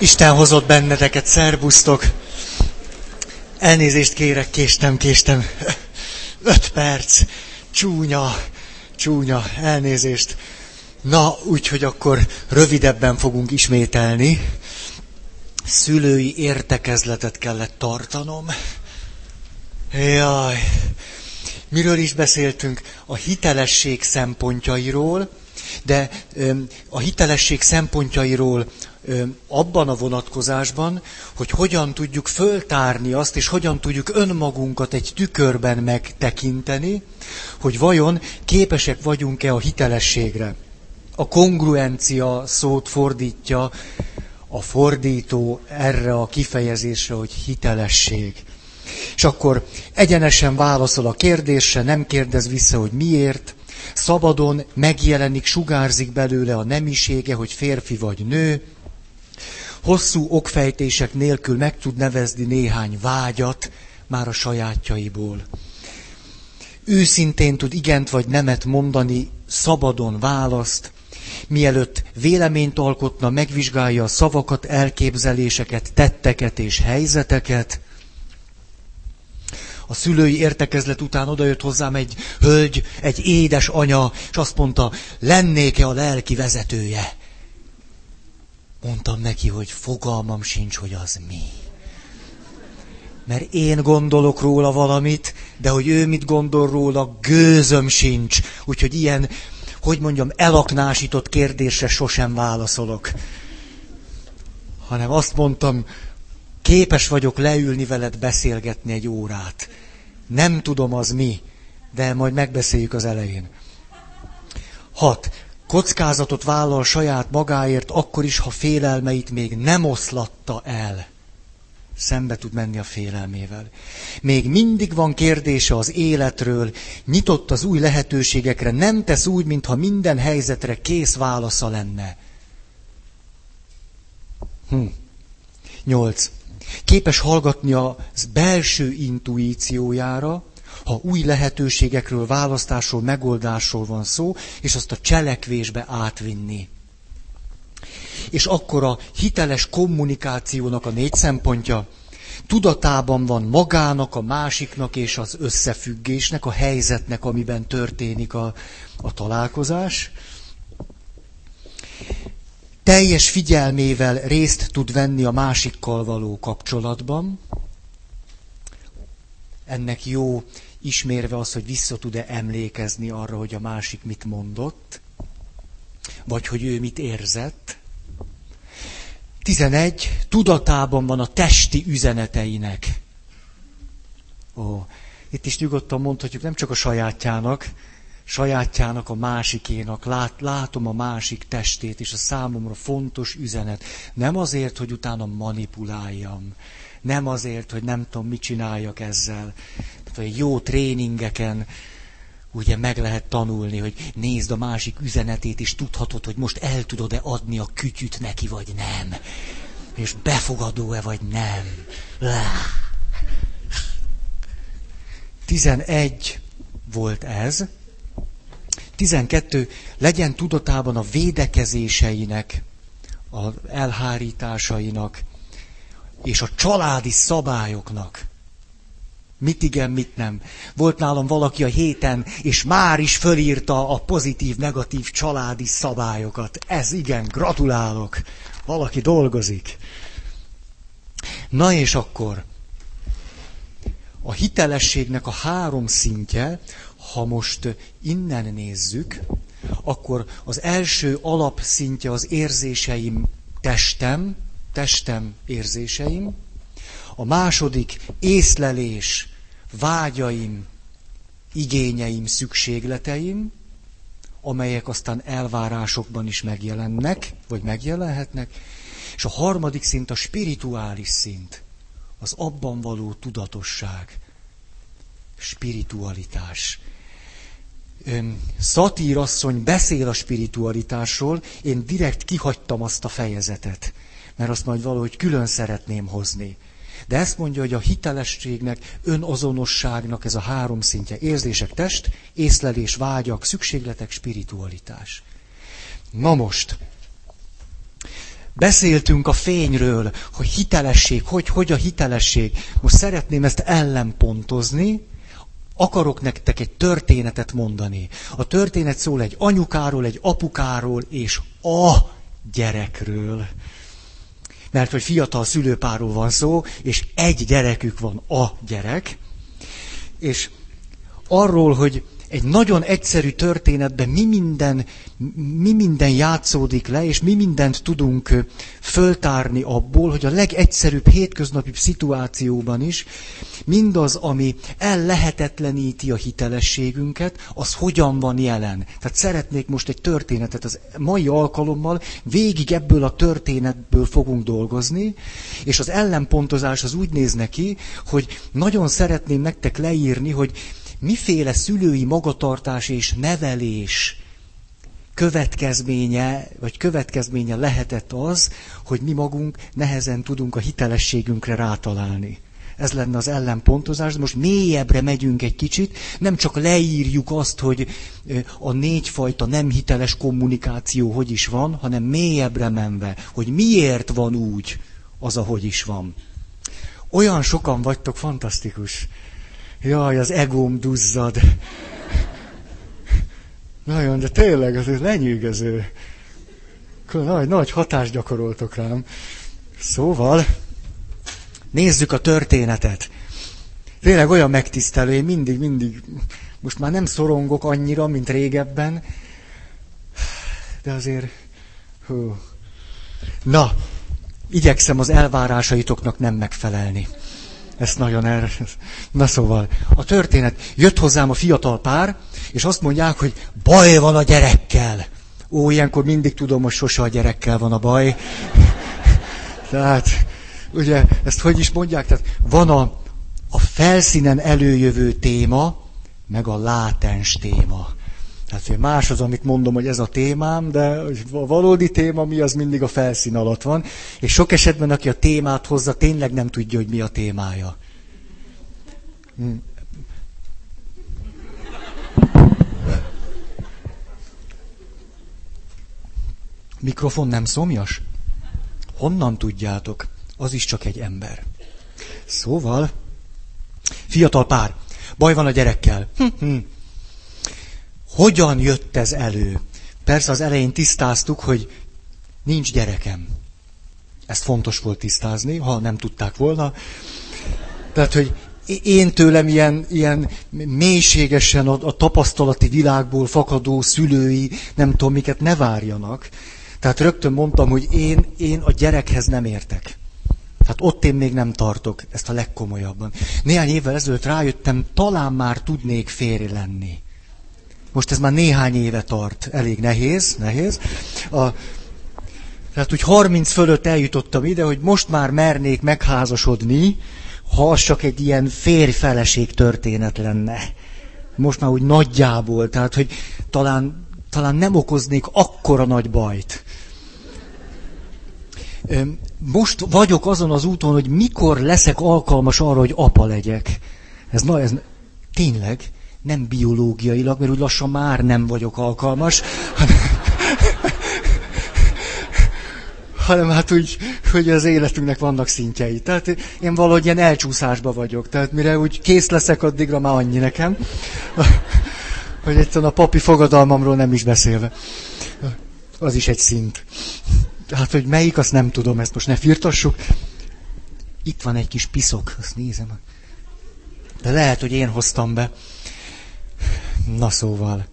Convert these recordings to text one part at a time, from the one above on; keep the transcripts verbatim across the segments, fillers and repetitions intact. Isten hozott benneteket, szervusztok! Elnézést kérek, késtem, késtem. Öt perc. Csúnya, csúnya, elnézést. Na, úgyhogy akkor rövidebben fogunk ismételni. Szülői értekezletet kellett tartanom. Jaj. Miről is beszéltünk? A hitelesség szempontjairól, de a hitelesség szempontjairól abban a vonatkozásban, hogy hogyan tudjuk föltárni azt, és hogyan tudjuk önmagunkat egy tükörben megtekinteni, hogy vajon képesek vagyunk-e a hitelességre. A kongruencia szót fordítja a fordító erre a kifejezésre, hogy hitelesség. És akkor egyenesen válaszol a kérdésre, nem kérdez vissza, hogy miért. Szabadon megjelenik, sugárzik belőle a nemisége, hogy férfi vagy nő. Hosszú okfejtések nélkül meg tud nevezni néhány vágyat, már a sajátjaiból. Őszintén tud igent vagy nemet mondani, szabadon választ. Mielőtt véleményt alkotna, megvizsgálja a szavakat, elképzeléseket, tetteket és helyzeteket. A szülői értekezlet után odajött hozzám egy hölgy, egy édes anya, és azt mondta, lennék-e a lelki vezetője? Mondtam neki, hogy fogalmam sincs, hogy az mi. Mert én gondolok róla valamit, de hogy ő mit gondol róla, gőzöm sincs. Úgyhogy ilyen, hogy mondjam, elaknásított kérdésre sosem válaszolok. Hanem azt mondtam, képes vagyok leülni veled beszélgetni egy órát. Nem tudom az mi, de majd megbeszéljük az elején. Hat. Kockázatot vállal saját magáért, akkor is, ha félelmeit még nem oszlatta el. Szembe tud menni a félelmével. Még mindig van kérdése az életről, nyitott az új lehetőségekre, nem tesz úgy, mintha minden helyzetre kész válasza lenne. Hm. Nyolc. Képes hallgatni a belső intuíciójára, ha új lehetőségekről, választásról, megoldásról van szó, és azt a cselekvésbe átvinni. És akkor a hiteles kommunikációnak a négy szempontja, tudatában van magának, a másiknak és az összefüggésnek, a helyzetnek, amiben történik a, a találkozás. Teljes figyelmével részt tud venni a másikkal való kapcsolatban. Ennek jó ismérve az, hogy vissza tud-e emlékezni arra, hogy a másik mit mondott, vagy hogy ő mit érzett. tizenegy. Tudatában van a testi üzeneteinek. Ó, itt is nyugodtan mondhatjuk, nem csak a sajátjának, sajátjának, a másikénak. Lát, látom a másik testét, és a számomra fontos üzenet. Nem azért, hogy utána manipuláljam. Nem azért, hogy nem tudom, mit csináljak ezzel. Tehát a jó tréningeken ugye meg lehet tanulni, hogy nézd a másik üzenetét, és tudhatod, hogy most el tudod-e adni a kütyüt neki, vagy nem. És befogadó-e, vagy nem. tizenegy volt ez. tizenkettő. Legyen tudatában a védekezéseinek, az elhárításainak, és a családi szabályoknak. Mit igen, mit nem. Volt nálam valaki a héten, és már is fölírta a pozitív-negatív családi szabályokat. Ez igen, gratulálok. Valaki dolgozik. Na és akkor. A hitelességnek a három szintje, ha most innen nézzük, akkor az első alapszintje az érzéseim, testem, testem érzéseim, a második észlelés, vágyaim, igényeim, szükségleteim, amelyek aztán elvárásokban is megjelennek, vagy megjelenhetnek, és a harmadik szint a spirituális szint, az abban való tudatosság, spiritualitás. Szatír asszony beszél a spiritualitásról, én direkt kihagytam azt a fejezetet, mert azt majd valahogy külön szeretném hozni. De ezt mondja, hogy a hitelességnek, önazonosságnak ez a három szintje. Érzések, test, észlelés, vágyak, szükségletek, spiritualitás. Na most, Beszéltünk a fényről, hogy hitelesség, hogy, hogy a hitelesség. Most szeretném ezt ellenpontozni, akarok nektek egy történetet mondani. A történet szól egy anyukáról, egy apukáról és a gyerekről. Mert hogy fiatal szülőpárról van szó, és egy gyerekük van, a gyerek. És arról, hogy egy nagyon egyszerű történetben mi minden, mi minden játszódik le, és mi mindent tudunk föltárni abból, hogy a legegyszerűbb hétköznapi szituációban is mindaz, ami ellehetetleníti a hitelességünket, az hogyan van jelen. Tehát szeretnék most egy történetet, az mai alkalommal végig ebből a történetből fogunk dolgozni, és az ellenpontozás az úgy néz neki, hogy nagyon szeretném nektek leírni, hogy miféle szülői magatartás és nevelés következménye, vagy következménye lehetett az, hogy mi magunk nehezen tudunk a hitelességünkre rátalálni. Ez lenne az ellenpontozás, de most mélyebbre megyünk egy kicsit, nem csak leírjuk azt, hogy a négyfajta nem hiteles kommunikáció hogy is van, hanem mélyebbre menve, hogy miért van úgy az, ahogy is van. Olyan sokan vagytok, fantasztikus. Jaj, az egóm duzzad. Nagyon, de tényleg, ez lenyűgöző. Nagy, nagy hatást gyakoroltok rám. Szóval, nézzük a történetet. Tényleg olyan megtisztelő, én mindig, mindig, most már nem szorongok annyira, mint régebben, de azért, hú. Na, igyekszem az elvárásaitoknak nem megfelelni. Ezt nagyon erre. Na szóval, a történet. Jött hozzám a fiatal pár, és azt mondják, hogy baj van a gyerekkel. Ó, ilyenkor mindig tudom, hogy sose a gyerekkel van a baj. Tehát, ugye, ezt hogy is mondják? Tehát van a, a felszínen előjövő téma, meg a látens téma. Tehát más az, amit mondom, hogy ez a témám, de a valódi téma mi, az mindig a felszín alatt van. És sok esetben, aki a témát hozza, tényleg nem tudja, hogy mi a témája. Hmm. Mikrofon nem szomjas? Honnan tudjátok? Az is csak egy ember. Szóval, fiatal pár, baj van a gyerekkel. Hogyan jött ez elő? Persze az elején tisztáztuk, hogy nincs gyerekem. Ezt fontos volt tisztázni, ha nem tudták volna. Tehát, hogy én tőlem ilyen, ilyen mélységesen a, a tapasztalati világból fakadó szülői, nem tudom miket, ne várjanak. Tehát rögtön mondtam, hogy én, én a gyerekhez nem értek. Tehát ott én még nem tartok, ezt a legkomolyabban. Néhány évvel ezelőtt rájöttem, talán már tudnék férj lenni. Most ez már néhány éve tart, elég nehéz, nehéz. A, tehát úgy harminc fölött eljutottam ide, hogy most már mernék megházasodni, ha az csak egy ilyen férj-feleség történet lenne. Most már úgy nagyjából, tehát hogy talán, talán nem okoznék akkora nagy bajt. Most vagyok azon az úton, hogy mikor leszek alkalmas arra, hogy apa legyek. Ez, na, ez tényleg... Nem biológiailag, mert úgy lassan már nem vagyok alkalmas, hanem, hanem hát úgy, hogy az életünknek vannak szintjei. Tehát én valahogy ilyen elcsúszásba vagyok. Tehát mire úgy kész leszek, addigra már annyi nekem, hogy egyszerűen a papi fogadalmamról nem is beszélve. Az is egy szint. Hát, hogy melyik, azt nem tudom, ezt most ne firtassuk. Itt van egy kis piszok, azt nézem. De lehet, hogy én hoztam be. Na szóval,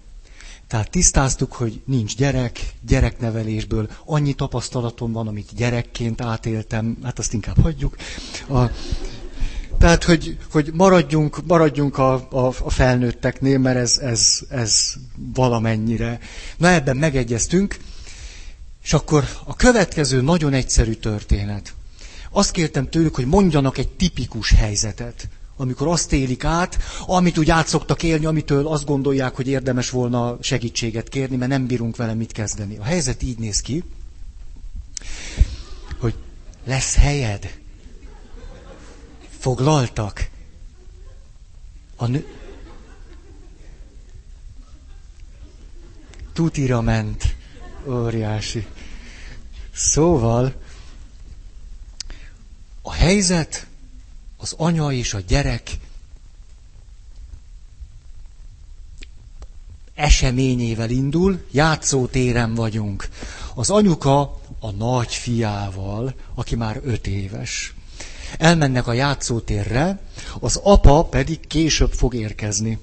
tehát tisztáztuk, hogy nincs gyerek, gyereknevelésből annyi tapasztalatom van, amit gyerekként átéltem, hát azt inkább hagyjuk. A, tehát, hogy, hogy maradjunk, maradjunk a, a, a felnőtteknél, mert ez, ez, ez valamennyire. Na ebben megegyeztünk, és akkor a következő nagyon egyszerű történet. Azt kértem tőlük, hogy mondjanak egy tipikus helyzetet. Amikor azt élik át, amit úgy át szoktak élni, amitől azt gondolják, hogy érdemes volna segítséget kérni, mert nem bírunk vele mit kezdeni. A helyzet így néz ki, hogy lesz helyed? Foglaltak? A nő... Tutira ment. Óriási. Szóval a helyzet, az anya és a gyerek eseményével indul, játszótéren vagyunk. Az anyuka a nagyfiával, aki már öt éves. Elmennek a játszótérre, az apa pedig később fog érkezni.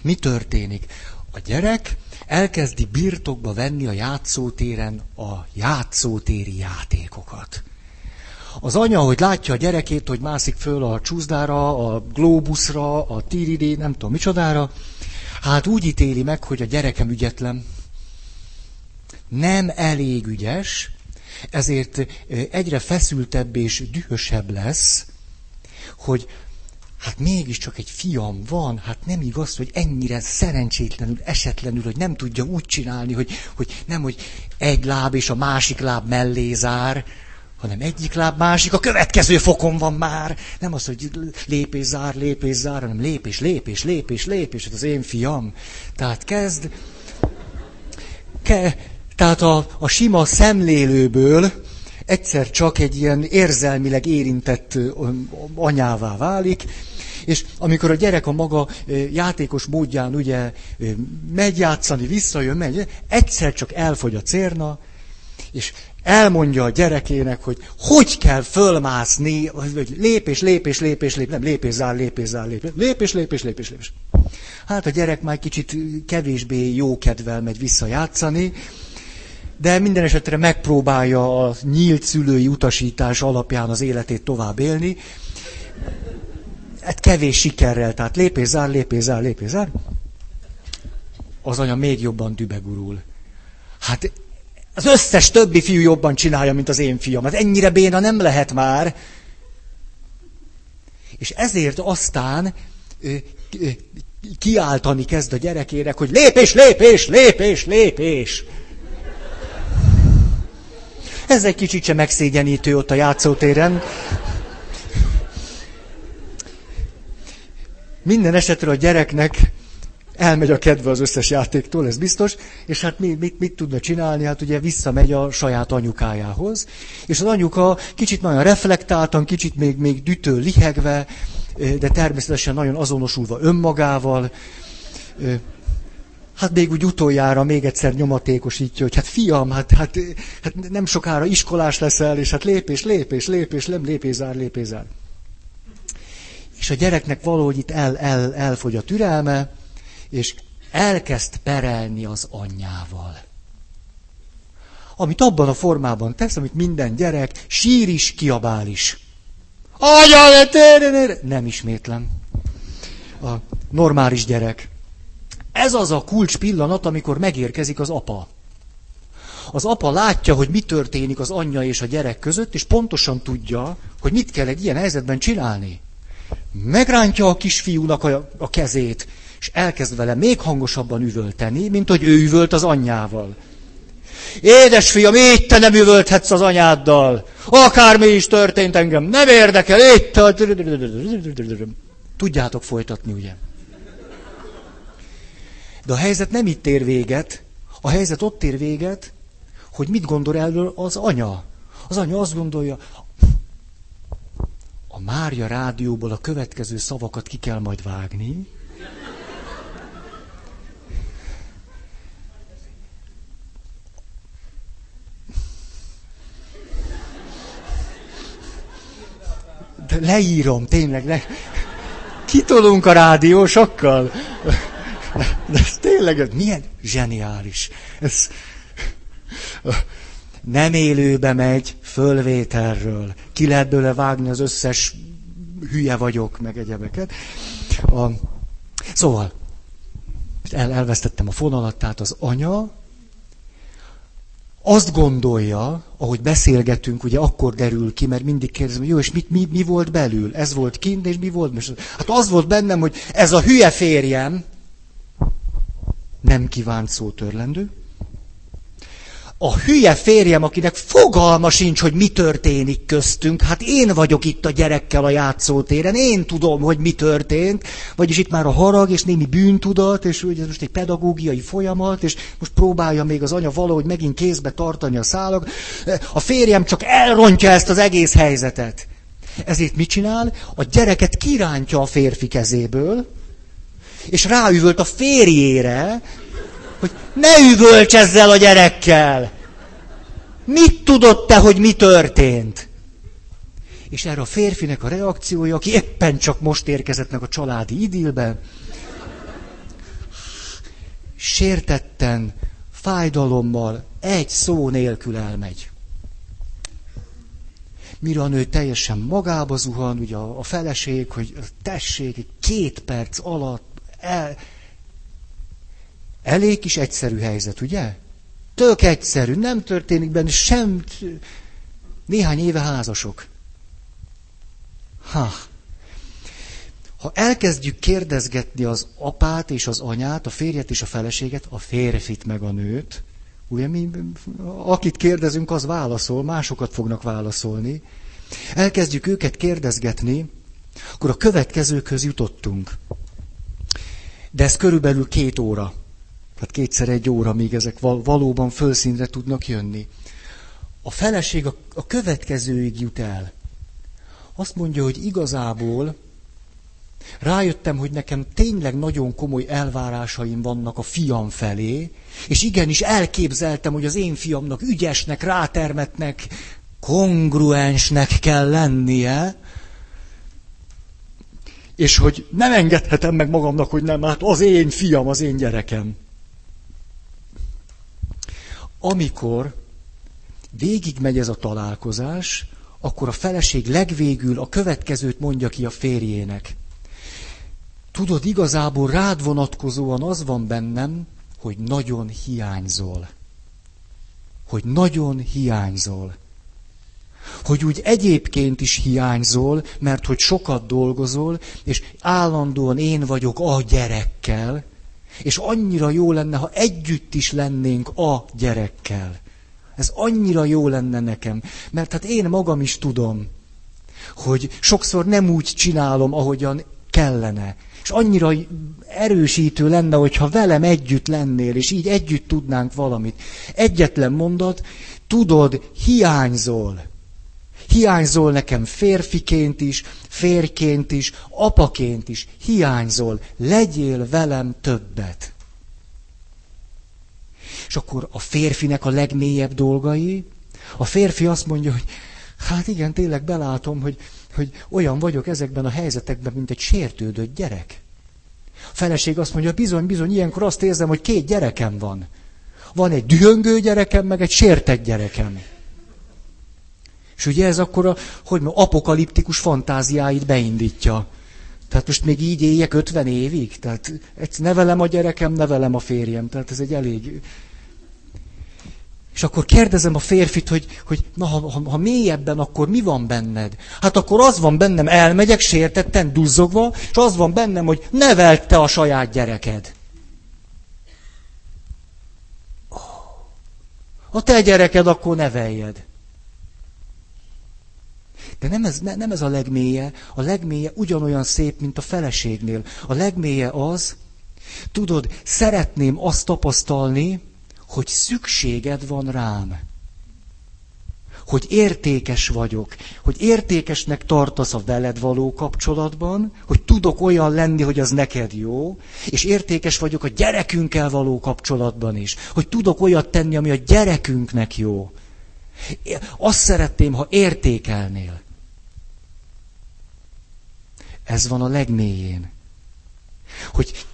Mi történik? A gyerek elkezdi birtokba venni a játszótéren a játszótéri játékokat. Az anya, hogy látja a gyerekét, hogy mászik föl a csúszdára, a glóbuszra, a tiridé, nem tudom micsodára, hát úgy ítéli meg, hogy a gyerekem ügyetlen. Nem elég ügyes, ezért egyre feszültebb és dühösebb lesz, hogy hát mégiscsak egy fiam van, hát nem igaz, hogy ennyire szerencsétlenül, esetlenül, hogy nem tudja úgy csinálni, hogy, hogy nem, hogy egy láb és a másik láb mellé zár, hanem egyik láb, másik, a következő fokon van már. Nem az, hogy lépés, zár, lépés, zár, hanem lépés, lépés, lépés, lépés, hát az én fiam. Tehát kezd, ke, tehát a, a sima szemlélőből egyszer csak egy ilyen érzelmileg érintett anyává válik, és amikor a gyerek a maga játékos módján ugye megy játszani, visszajön, megy, egyszer csak elfogy a cérna, és elmondja a gyerekének, hogy hogy kell fölmászni, vagy lépés, lépés, lépés, lépés, nem, lépés, zár, lépés, zár, lépés, lépés, lépés, lépés, lépés. Hát a gyerek már kicsit kevésbé jó kedvel megy visszajátszani, de minden esetre megpróbálja a nyílt szülői utasítás alapján az életét tovább élni. Hát kevés sikerrel, tehát lépés, zár, lépés, zár, lépés, zár. Az anya még jobban dübegurul. Hát az összes többi fiú jobban csinálja, mint az én fiam. Hát ennyire béna nem lehet már. És ezért aztán ö, ö, kiáltani kezd a gyerekének, hogy lépés, lépés, lépés, lépés. Ez egy kicsit sem megszégyenítő ott a játszótéren. Minden esetre a gyereknek elmegy a kedve az összes játéktól, ez biztos, és hát mit, mit, mit tudna csinálni? Hát ugye visszamegy a saját anyukájához, és az anyuka kicsit nagyon reflektáltan, kicsit még, még dütő, lihegve, de természetesen nagyon azonosulva önmagával. Hát még úgy utoljára még egyszer nyomatékosítja, hogy hát fiam, hát, hát, hát nem sokára iskolás leszel, és hát lépés, lépés, lépés, nem lépés, zár, lépés, zár. És a gyereknek valahogy itt el, el, elfogy a türelme, és elkezd perelni az anyjával. Amit abban a formában tesz, amit minden gyerek sír is, kiabál is. Nem ismétlem. A normális gyerek. Ez az a kulcs pillanat, amikor megérkezik az apa. Az apa látja, hogy mi történik az anyja és a gyerek között, és pontosan tudja, hogy mit kell egy ilyen helyzetben csinálni. Megrántja a kisfiúnak a, a kezét, és elkezd vele még hangosabban üvölteni, mint hogy ő üvölt az anyjával. Édesfiam, így te nem üvölthetsz az anyáddal. Akármi is történt engem, nem érdekel, így te... Tudjátok folytatni, ugye? De a helyzet nem itt ér véget. A helyzet ott ér véget, hogy mit gondol erről az anya. Az anya azt gondolja, a Mária rádióból a következő szavakat ki kell majd vágni. De leírom, tényleg, le... kitolunk a rádiósokkal. De ez tényleg, milyen zseniális. Ez nem élőbe megy, fölvételről. Ki lehet bőle vágni az összes hülye vagyok, meg egyebeket. A... Szóval, el, elvesztettem a fonalat, tehát az anya azt gondolja, ahogy beszélgetünk, ugye akkor derül ki, mert mindig kérdezem, jó, és mit, mi, mi volt belül? Ez volt kint, és mi volt? Hát az volt bennem, hogy ez a hülye férjem, nem kívánt szó törlendő. A hülye férjem, akinek fogalma sincs, hogy mi történik köztünk, hát én vagyok itt a gyerekkel a játszótéren, én tudom, hogy mi történt, vagyis itt már a harag és némi bűntudat, és ugye ez most egy pedagógiai folyamat, és most próbálja még az anya valahogy megint kézbe tartani a szálakat. A férjem csak elrontja ezt az egész helyzetet. Ezért mit csinál? A gyereket kirántja a férfi kezéből, és ráüvölt a férjére, hogy ne üvölts ezzel a gyerekkel! Mit tudod te, hogy mi történt? És erre a férfinek a reakciója, aki éppen csak most érkezett meg a családi idillbe, sértetten, fájdalommal, egy szó nélkül elmegy. Mire a nő teljesen magába zuhan, ugye a feleség, hogy tessék, két perc alatt el... Elég is egyszerű helyzet, ugye? Tök egyszerű, nem történik benne sem... Néhány éve házasok. Ha. Ha elkezdjük kérdezgetni az apát és az anyát, a férjet és a feleséget, a férfit meg a nőt, ugye mi, akit kérdezünk, az válaszol, másokat fognak válaszolni. Elkezdjük őket kérdezgetni, akkor a következőkhöz jutottunk. De ez körülbelül két óra. Tehát kétszer egy óra, míg ezek valóban fölszínre tudnak jönni. A feleség a következőig jut el. Azt mondja, hogy igazából rájöttem, hogy nekem tényleg nagyon komoly elvárásaim vannak a fiam felé, és igenis elképzeltem, hogy az én fiamnak ügyesnek, rátermetnek, kongruensnek kell lennie, és hogy nem engedhetem meg magamnak, hogy nem, hát az én fiam, az én gyerekem. Amikor végigmegy ez a találkozás, akkor a feleség legvégül a következőt mondja ki a férjének. Tudod, igazából rád vonatkozóan az van bennem, hogy nagyon hiányzol. Hogy nagyon hiányzol. Hogy úgy egyébként is hiányzol, mert hogy sokat dolgozol, és állandóan én vagyok a gyerekkel, és annyira jó lenne, ha együtt is lennénk a gyerekkel. Ez annyira jó lenne nekem, mert hát én magam is tudom, hogy sokszor nem úgy csinálom, ahogyan kellene. És annyira erősítő lenne, hogyha velem együtt lennél, és így együtt tudnánk valamit. Egyetlen mondat, tudod, hiányzol. Hiányzol nekem férfiként is, férjként is, apaként is. Hiányzol. Legyél velem többet. És akkor a férfinek a legmélyebb dolgai. A férfi azt mondja, hogy hát igen, tényleg belátom, hogy, hogy olyan vagyok ezekben a helyzetekben, mint egy sértődött gyerek. A feleség azt mondja, bizony, bizony, ilyenkor azt érzem, hogy két gyerekem van. Van egy dühöngő gyerekem, meg egy sértett gyerekem. És ugye ez akkor a, hogy mondjam, apokaliptikus fantáziáit beindítja. Tehát most még így éljek ötven évig? Tehát nevelem a gyerekem, nevelem a férjem. Tehát ez egy elég... És akkor kérdezem a férfit, hogy, hogy na, ha, ha, ha mélyebben, akkor mi van benned? Hát akkor az van bennem, elmegyek sértetten, duzzogva, és az van bennem, hogy neveld te a saját gyereked. Ha te gyereked, akkor neveljed. De nem ez, ne, nem ez a legmélye, a legmélye ugyanolyan szép, mint a feleségnél. A legmélye az, tudod, szeretném azt tapasztalni, hogy szükséged van rám. Hogy értékes vagyok, hogy értékesnek tartasz a veled való kapcsolatban, hogy tudok olyan lenni, hogy az neked jó, és értékes vagyok a gyerekünkkel való kapcsolatban is, hogy tudok olyat tenni, ami a gyerekünknek jó. Azt szeretném, ha értékelnél. Ez van a legmélyén. Hogy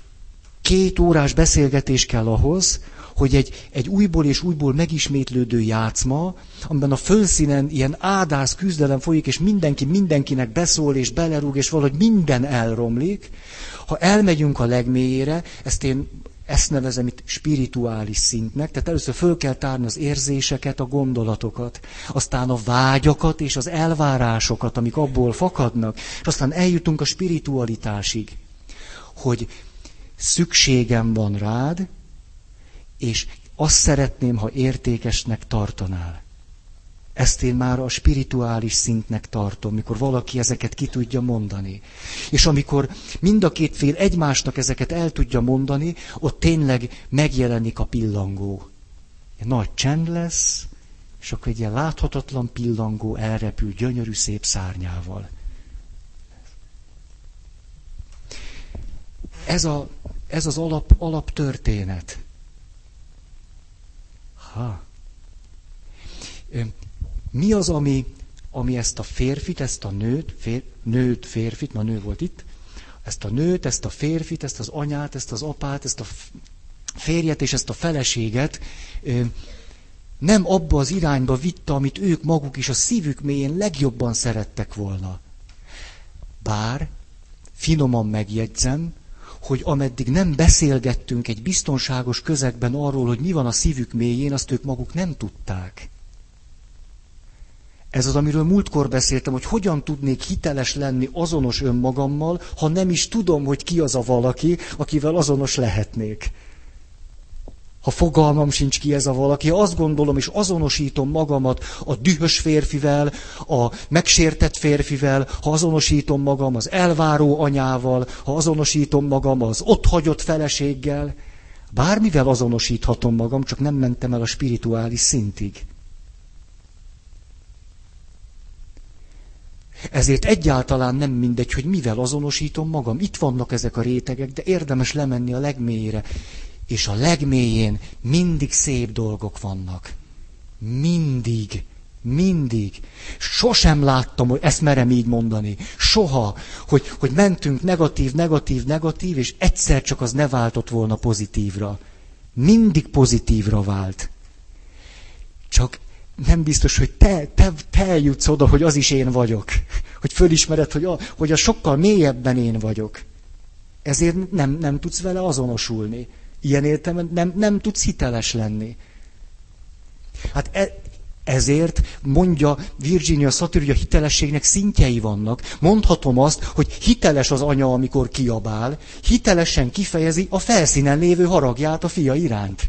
két órás beszélgetés kell ahhoz, hogy egy, egy újból és újból megismétlődő játszma, amiben a fölszínen ilyen ádász küzdelem folyik, és mindenki mindenkinek beszól, és belerúg, és valahogy minden elromlik. Ha elmegyünk a legmélyére, ezt én ezt nevezem itt spirituális szintnek, tehát először föl kell tárni az érzéseket, a gondolatokat, aztán a vágyakat és az elvárásokat, amik abból fakadnak, és aztán eljutunk a spiritualitásig, hogy szükségem van rád, és Azt szeretném, ha értékesnek tartanál. Ezt én már a spirituális szintnek tartom, mikor valaki ezeket ki tudja mondani. És amikor mind a két fél egymásnak ezeket el tudja mondani, ott tényleg megjelenik a pillangó. Nagy csend lesz, és akkor egy ilyen láthatatlan pillangó elrepül gyönyörű szép szárnyával. Ez, a, ez az alap, alaptörténet. Ha. Mi az, ami, ami ezt a férfit, ezt a nőt, fér, nőt, férfit, ma nő volt itt, ezt a nőt, ezt a férfit, ezt az anyát, ezt az apát, ezt a férjet és ezt a feleséget nem abba az irányba vitte, amit ők maguk is a szívük mélyén legjobban szerettek volna. Bár, finoman megjegyzem, hogy ameddig nem beszélgettünk egy biztonságos közegben arról, hogy mi van a szívük mélyén, azt ők maguk nem tudták. Ez az, amiről múltkor beszéltem, hogy hogyan tudnék hiteles lenni azonos önmagammal, ha nem is tudom, hogy ki az a valaki, akivel azonos lehetnék. Ha fogalmam sincs ki ez a valaki, ha azt gondolom és azonosítom magamat a dühös férfivel, a megsértett férfivel, ha azonosítom magam az elváró anyával, ha azonosítom magam az otthagyott feleséggel, bármivel azonosíthatom magam, csak nem mentem el a spirituális szintig. Ezért egyáltalán nem mindegy, hogy mivel azonosítom magam. Itt vannak ezek a rétegek, de érdemes lemenni a legmélyére. És a legmélyén mindig szép dolgok vannak. Mindig. Mindig. Sosem láttam, hogy ezt merem így mondani. Soha, hogy, hogy mentünk negatív, negatív, negatív, és egyszer csak az ne váltott volna pozitívra. Mindig pozitívra vált. Csak nem biztos, hogy te, te, te jutsz oda, hogy az is én vagyok. Hogy fölismered, hogy a, hogy a sokkal mélyebben én vagyok. Ezért nem, nem tudsz vele azonosulni. Ilyen értelemben nem, nem tudsz hiteles lenni. Hát e, ezért mondja Virginia Satir, hogy a hitelességnek szintjei vannak. Mondhatom azt, hogy hiteles az anya, amikor kiabál, hitelesen kifejezi a felszínen lévő haragját a fia iránt.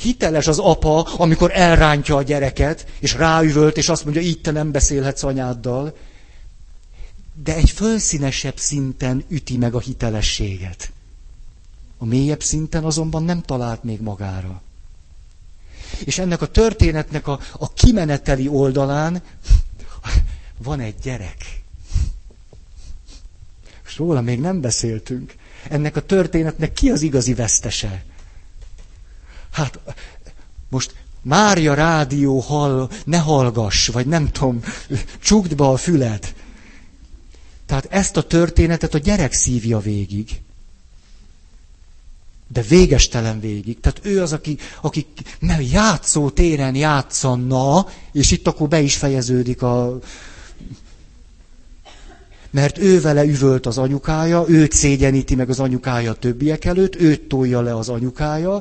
Hiteles az apa, amikor elrántja a gyereket, és ráüvölt, és azt mondja, így te nem beszélhetsz anyáddal. De egy fölszínesebb szinten üti meg a hitelességet. A mélyebb szinten azonban nem talált még magára. És ennek a történetnek a, a kimeneteli oldalán van egy gyerek. És róla még nem beszéltünk. Ennek a történetnek ki az igazi vesztese? Hát most Mária rádió hall, ne hallgass, vagy nem tudom, csukd be a füled. Tehát ezt a történetet a gyerek szívja végig. De végestelen végig. Tehát ő az, aki, aki nem játszó téren játszanna, és itt akkor be is fejeződik a... Mert ő vele üvölt az anyukája, őt szégyeníti meg az anyukája a többiek előtt, őt tolja le az anyukája,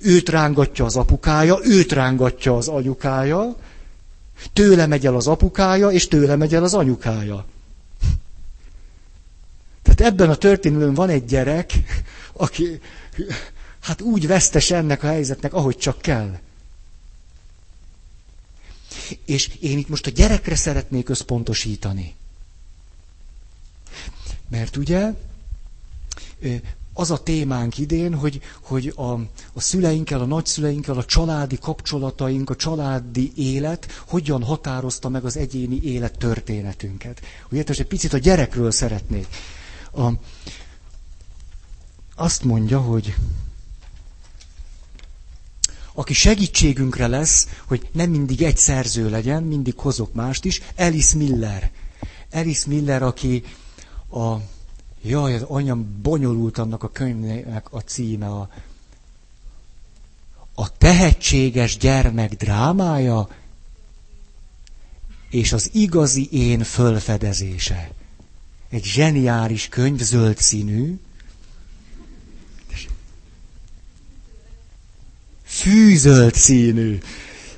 őt rángatja az apukája, őt rángatja az anyukája, tőle megy el az apukája, és tőle megy el az anyukája. Tehát ebben a történetben van egy gyerek, aki hát úgy vesztes ennek a helyzetnek, ahogy csak kell. És én itt most a gyerekre szeretnék összpontosítani. Mert ugye az a témánk idén, hogy, hogy a, a szüleinkkel, a nagyszüleinkkel, a családi kapcsolataink, a családi élet hogyan határozta meg az egyéni élet történetünket. Ugye, most egy picit a gyerekről szeretnék. A, azt mondja, hogy aki segítségünkre lesz, hogy nem mindig egy szerző legyen, mindig hozok mást is, Alice Miller. Alice Miller, aki a... Jaj, az anyám, bonyolult annak a könyvnek a címe. A, a tehetséges gyermek drámája és az igazi én fölfedezése. Egy zseniális könyv, zöld színű. Fűzöld színű.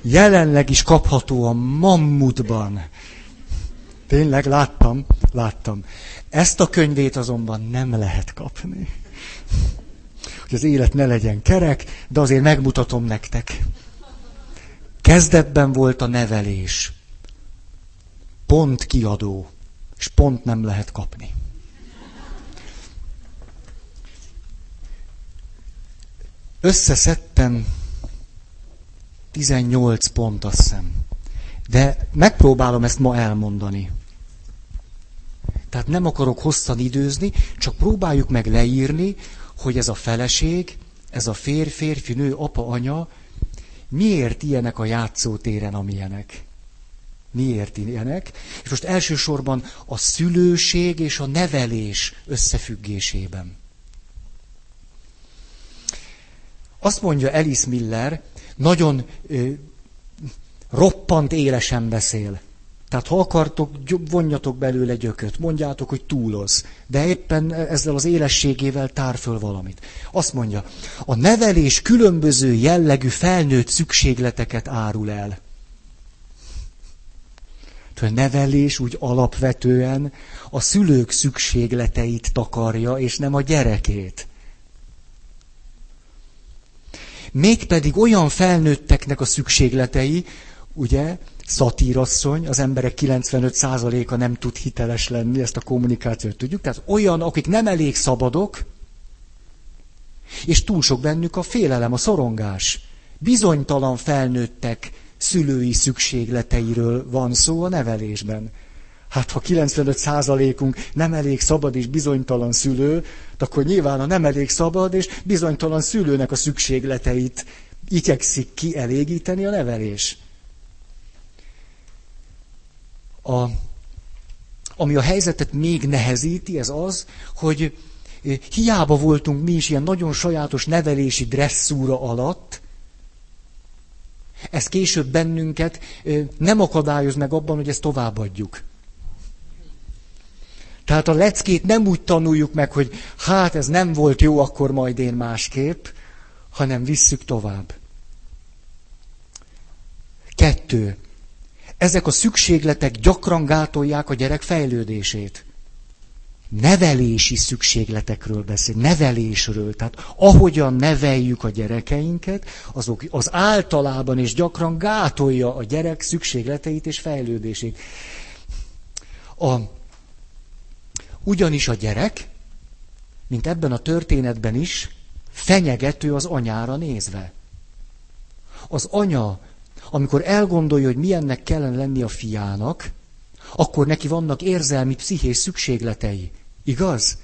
Jelenleg is kapható a Mammutban. Tényleg, láttam, láttam. Ezt a könyvét azonban nem lehet kapni. hogy az élet ne legyen kerek, de azért megmutatom nektek. Kezdetben volt a nevelés. Pont kiadó, és pont nem lehet kapni. Összeszedtem tizennyolc pont, azt hiszem. De megpróbálom ezt ma elmondani. Tehát nem akarok hosszan időzni, csak próbáljuk meg leírni, hogy ez a feleség, ez a férj, férfi, nő, apa, anya, miért ilyenek a játszótéren, amilyenek? Miért ilyenek? És most elsősorban a szülőség és a nevelés összefüggésében. Azt mondja Alice Miller, nagyon ö, roppant élesen beszél. Tehát ha akartok, vonjatok belőle gyököt, mondjátok, hogy túloz. De éppen ezzel az élességével tár föl valamit. Azt mondja, a nevelés különböző jellegű felnőtt szükségleteket árul el. A nevelés úgy alapvetően a szülők szükségleteit takarja, és nem a gyerekét. Mégpedig olyan felnőtteknek a szükségletei, ugye, szatírasszony, az emberek kilencvenöt százaléka nem tud hiteles lenni, ezt a kommunikációt tudjuk, tehát olyan, akik nem elég szabadok, és túl sok bennük a félelem, a szorongás. Bizonytalan felnőttek szülői szükségleteiről van szó a nevelésben. Hát ha kilencvenöt százalékunk nem elég szabad és bizonytalan szülő, akkor nyilván a nem elég szabad és bizonytalan szülőnek a szükségleteit igyekszik kielégíteni a nevelés. A, ami a helyzetet még nehezíti, ez az, hogy hiába voltunk mi is ilyen nagyon sajátos nevelési dresszúra alatt, ez később bennünket nem akadályoz meg abban, hogy ezt továbbadjuk. Tehát a leckét nem úgy tanuljuk meg, hogy hát ez nem volt jó, akkor majd én másképp, hanem visszük tovább. Kettő. Ezek a szükségletek gyakran gátolják a gyerek fejlődését. Nevelési szükségletekről beszél, nevelésről. Tehát ahogyan neveljük a gyerekeinket, azok, az általában és gyakran gátolja a gyerek szükségleteit és fejlődését. A, ugyanis a gyerek, mint ebben a történetben is, fenyegető az anyára nézve. Az anya, amikor elgondolja, hogy milyennek kellene lenni a fiának, akkor neki vannak érzelmi, pszichés szükségletei. Igaz?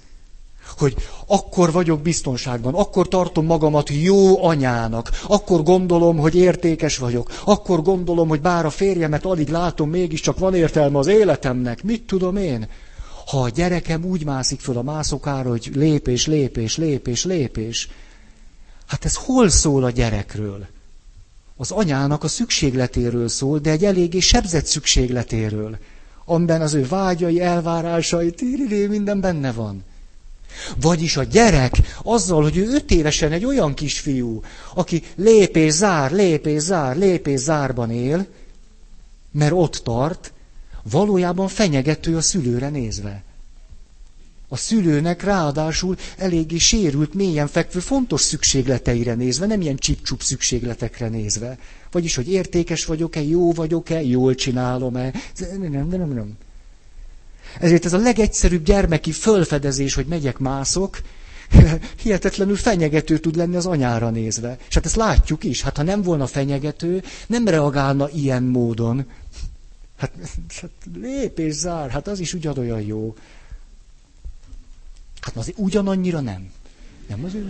Hogy akkor vagyok biztonságban, akkor tartom magamat jó anyának, akkor gondolom, hogy értékes vagyok, akkor gondolom, hogy bár a férjemet alig látom, mégiscsak van értelme az életemnek. Mit tudom én? Ha a gyerekem úgy mászik föl a mászokára, hogy lépés, lépés, lépés, lépés. Hát ez hol szól a gyerekről? Az anyának a szükségletéről szól, de egy eléggé sebzett szükségletéről, amiben az ő vágyai, elvárásai, tírilé, minden benne van. Vagyis a gyerek azzal, hogy ő öt évesen egy olyan kisfiú, aki lépés zár, lépés zár, lépés zárban él, mert ott tart, valójában fenyegető a szülőre nézve. A szülőnek ráadásul eléggé sérült, mélyen fekvő fontos szükségleteire nézve, nem ilyen csipcsup szükségletekre nézve. Vagyis, hogy értékes vagyok-e, jó vagyok-e, jól csinálom-e. Nem, nem, nem, nem. Ezért ez a legegyszerűbb gyermeki fölfedezés, hogy megyek, mászok, hihetetlenül fenyegető tud lenni az anyára nézve. És hát ezt látjuk is. Hát ha nem volna fenyegető, nem reagálna ilyen módon. Hát, hát lépés zár, hát az is ugyanolyan jó. Hát azért ugyanannyira nem. Nem azért.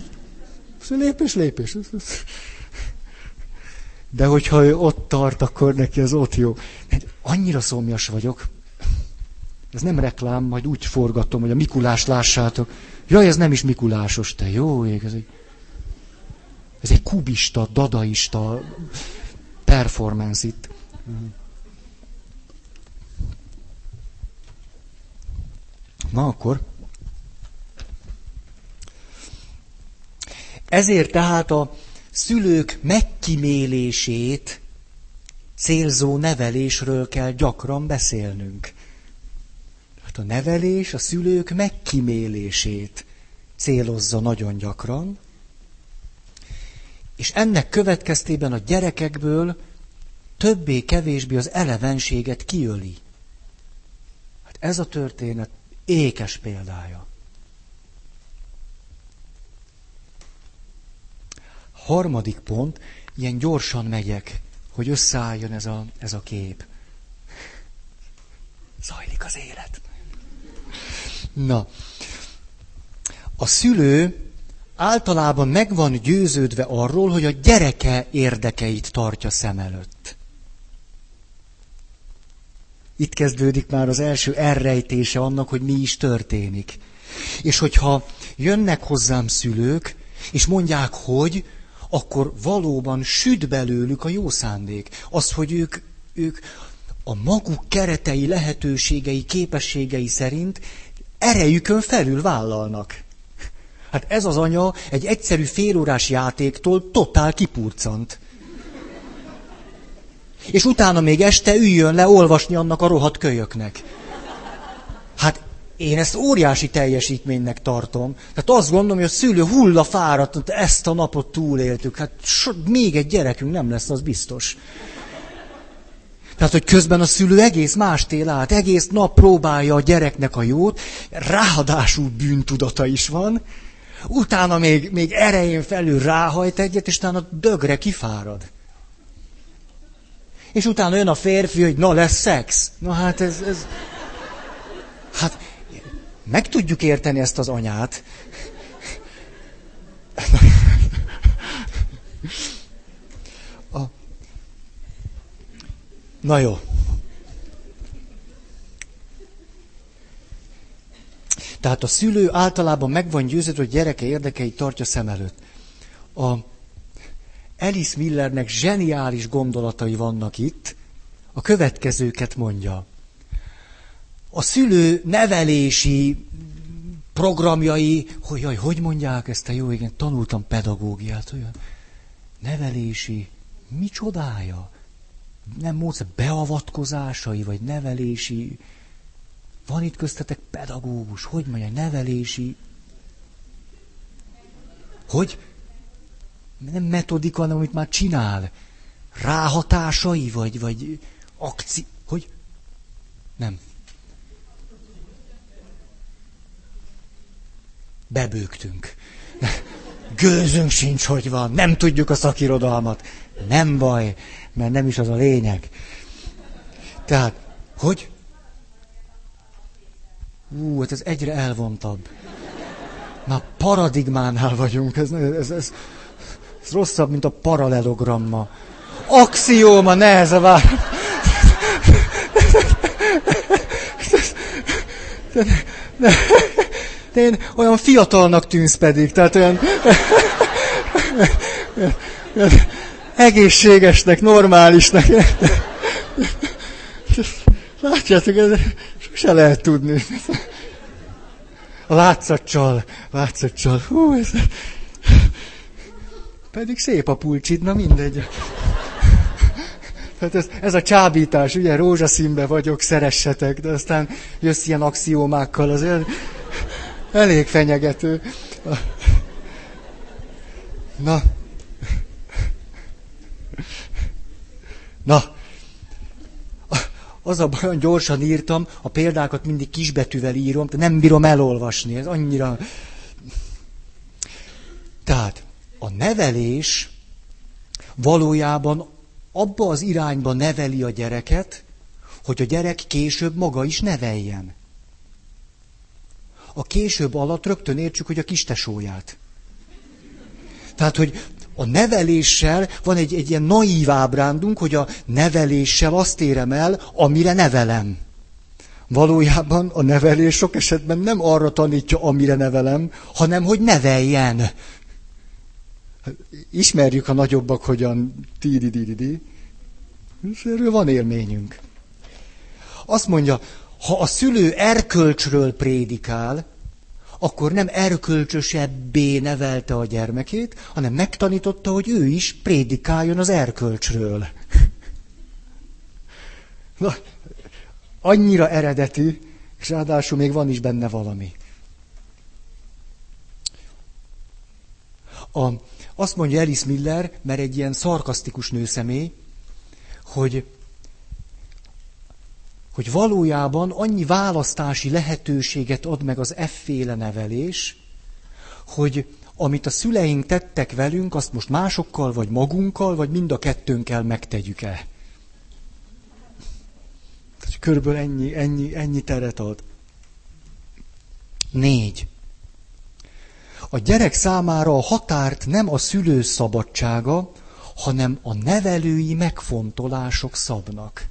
azért lépés, lépés. De hogyha ő ott tart, akkor neki az ott jó. Hát annyira szomjas vagyok. Ez nem reklám, majd úgy forgatom, hogy a Mikulást lássátok. Jaj, ez nem is mikulásos, te jó ég. Ez egy, ez egy kubista, dadaista performance itt. Na akkor... Ezért tehát a szülők megkímélését célzó nevelésről kell gyakran beszélnünk. Hát a nevelés a szülők megkímélését célozza nagyon gyakran, És ennek következtében a gyerekekből többé-kevésbé az elevenséget kiöli. Hát ez a történet ékes példája. Harmadik pont, ilyen gyorsan megyek, hogy összeálljon ez a, ez a kép. Zajlik az élet. Na, a szülő általában meg van győződve arról, hogy a gyereke érdekeit tartja szem előtt. Itt kezdődik már az első elrejtése annak, hogy mi is történik. És hogyha jönnek hozzám szülők, és mondják, hogy, akkor valóban süt belőlük a jó szándék. Az, hogy ők, ők a maguk keretei, lehetőségei, képességei szerint erejükön felül vállalnak. Hát ez az anya egy egyszerű félórás játéktól totál kipurcant. És utána még este üljön le olvasni annak a rohadt kölyöknek. Hát én ezt óriási teljesítménynek tartom. Tehát azt gondolom, hogy a szülő hullafáradt, ezt a napot túléltük. Hát so, még egy gyerekünk nem lesz, az biztos. Tehát, hogy közben a szülő egész mást él át, egész nap próbálja a gyereknek a jót, ráadásul bűntudata is van, utána még, még erején felül ráhajt egyet, és utána dögre kifárad. És utána jön a férfi, hogy na lesz szex. Na hát ez... ez... Hát meg tudjuk érteni ezt az anyát. A... Na jó. Tehát a szülő általában meg van győződve, hogy gyereke érdekeit tartja szem előtt. A Alice Millernek zseniális gondolatai vannak itt. A következőket mondja. A szülő nevelési programjai, hogy jaj, hogy mondják ezt a jó, igen, tanultam pedagógiát, olyan nevelési, mi csodája? Nem módszer, beavatkozásai, vagy nevelési, van itt köztetek pedagógus, hogy mondja, nevelési, hogy nem metodika, hanem amit már csinál, ráhatásai, vagy, vagy akci, hogy nem. Bebőgtünk. Gőzünk sincs, hogy van. Nem tudjuk a szakirodalmat. Nem baj, mert nem is az a lényeg. Tehát, hogy? Ú, hát ez egyre elvontabb. Már paradigmánál vagyunk. Ez, ez, ez, ez rosszabb, mint a paralelogramma. Axióma, neheze vár. De én olyan fiatalnak tűnsz pedig, tehát olyan egészségesnek, normálisnak. Látjátok, ez sose lehet tudni. A látszatcsal, látszatcsal. Hú, ez... Pedig szép a pulcsid, na mindegy. Tehát ez, ez a csábítás, ugye, rózsaszínbe vagyok, szeressetek, de aztán jössz ilyen axiómákkal azért... Elég fenyegető. Na. Na. Az a baj, olyan gyorsan írtam, a példákat mindig kisbetűvel írom, de nem bírom elolvasni. Ez annyira... Tehát a nevelés valójában abba az irányba neveli a gyereket, hogy a gyerek később maga is neveljen. A később alatt rögtön értsük, hogy a kistesóját. Tehát, hogy a neveléssel van egy, egy ilyen naív ábrándunk, hogy a neveléssel azt érem el, amire nevelem. Valójában a nevelés sok esetben nem arra tanítja, amire nevelem, hanem hogy neveljen. Ismerjük a nagyobbak, hogyan ti-di-di-di-di. Erről van élményünk. Azt mondja... Ha a szülő erkölcsről prédikál, akkor nem erkölcsösebbé nevelte a gyermekét, hanem megtanította, hogy ő is prédikáljon az erkölcsről. Na, annyira eredeti, és ráadásul még van is benne valami. A, azt mondja Alice Miller, mert egy ilyen szarkasztikus nőszemély, hogy, hogy valójában annyi választási lehetőséget ad meg az F-féle nevelés, hogy amit a szüleink tettek velünk, azt most másokkal, vagy magunkkal, vagy mind a kettőnkkel megtegyük-e. Körülbelül ennyi, ennyi, ennyi teret ad. Négy. A gyerek számára a határt nem a szülő szabadsága, hanem a nevelői megfontolások szabnak.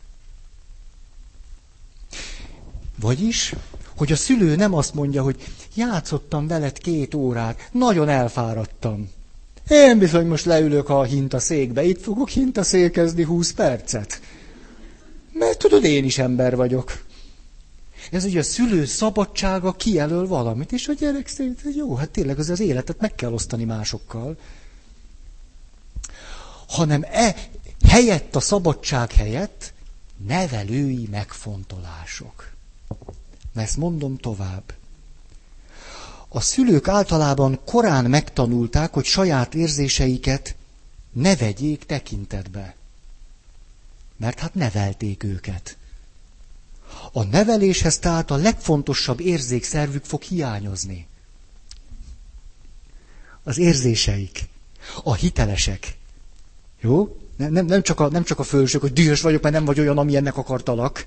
Vagyis, hogy a szülő nem azt mondja, hogy játszottam veled két órát, nagyon elfáradtam. Én bizony most leülök a hintaszékbe, itt fogok hintaszékezni húsz percet. Mert tudod, én is ember vagyok. Ez ugye a szülő szabadsága kijelöl valamit, és a gyerek szerint, jó, hát tényleg az, az életet meg kell osztani másokkal. Hanem e helyett a szabadság helyett nevelői megfontolások. Na ezt mondom tovább. A szülők általában korán megtanulták, hogy saját érzéseiket ne vegyék tekintetbe. Mert hát nevelték őket. A neveléshez tehát a legfontosabb érzékszervük fog hiányozni. Az érzéseik. A hitelesek. Jó? Nem, nem, nem, csak, a, nem csak a fölsők, hogy dühös vagyok, mert nem vagy olyan, amilyennek akartalak.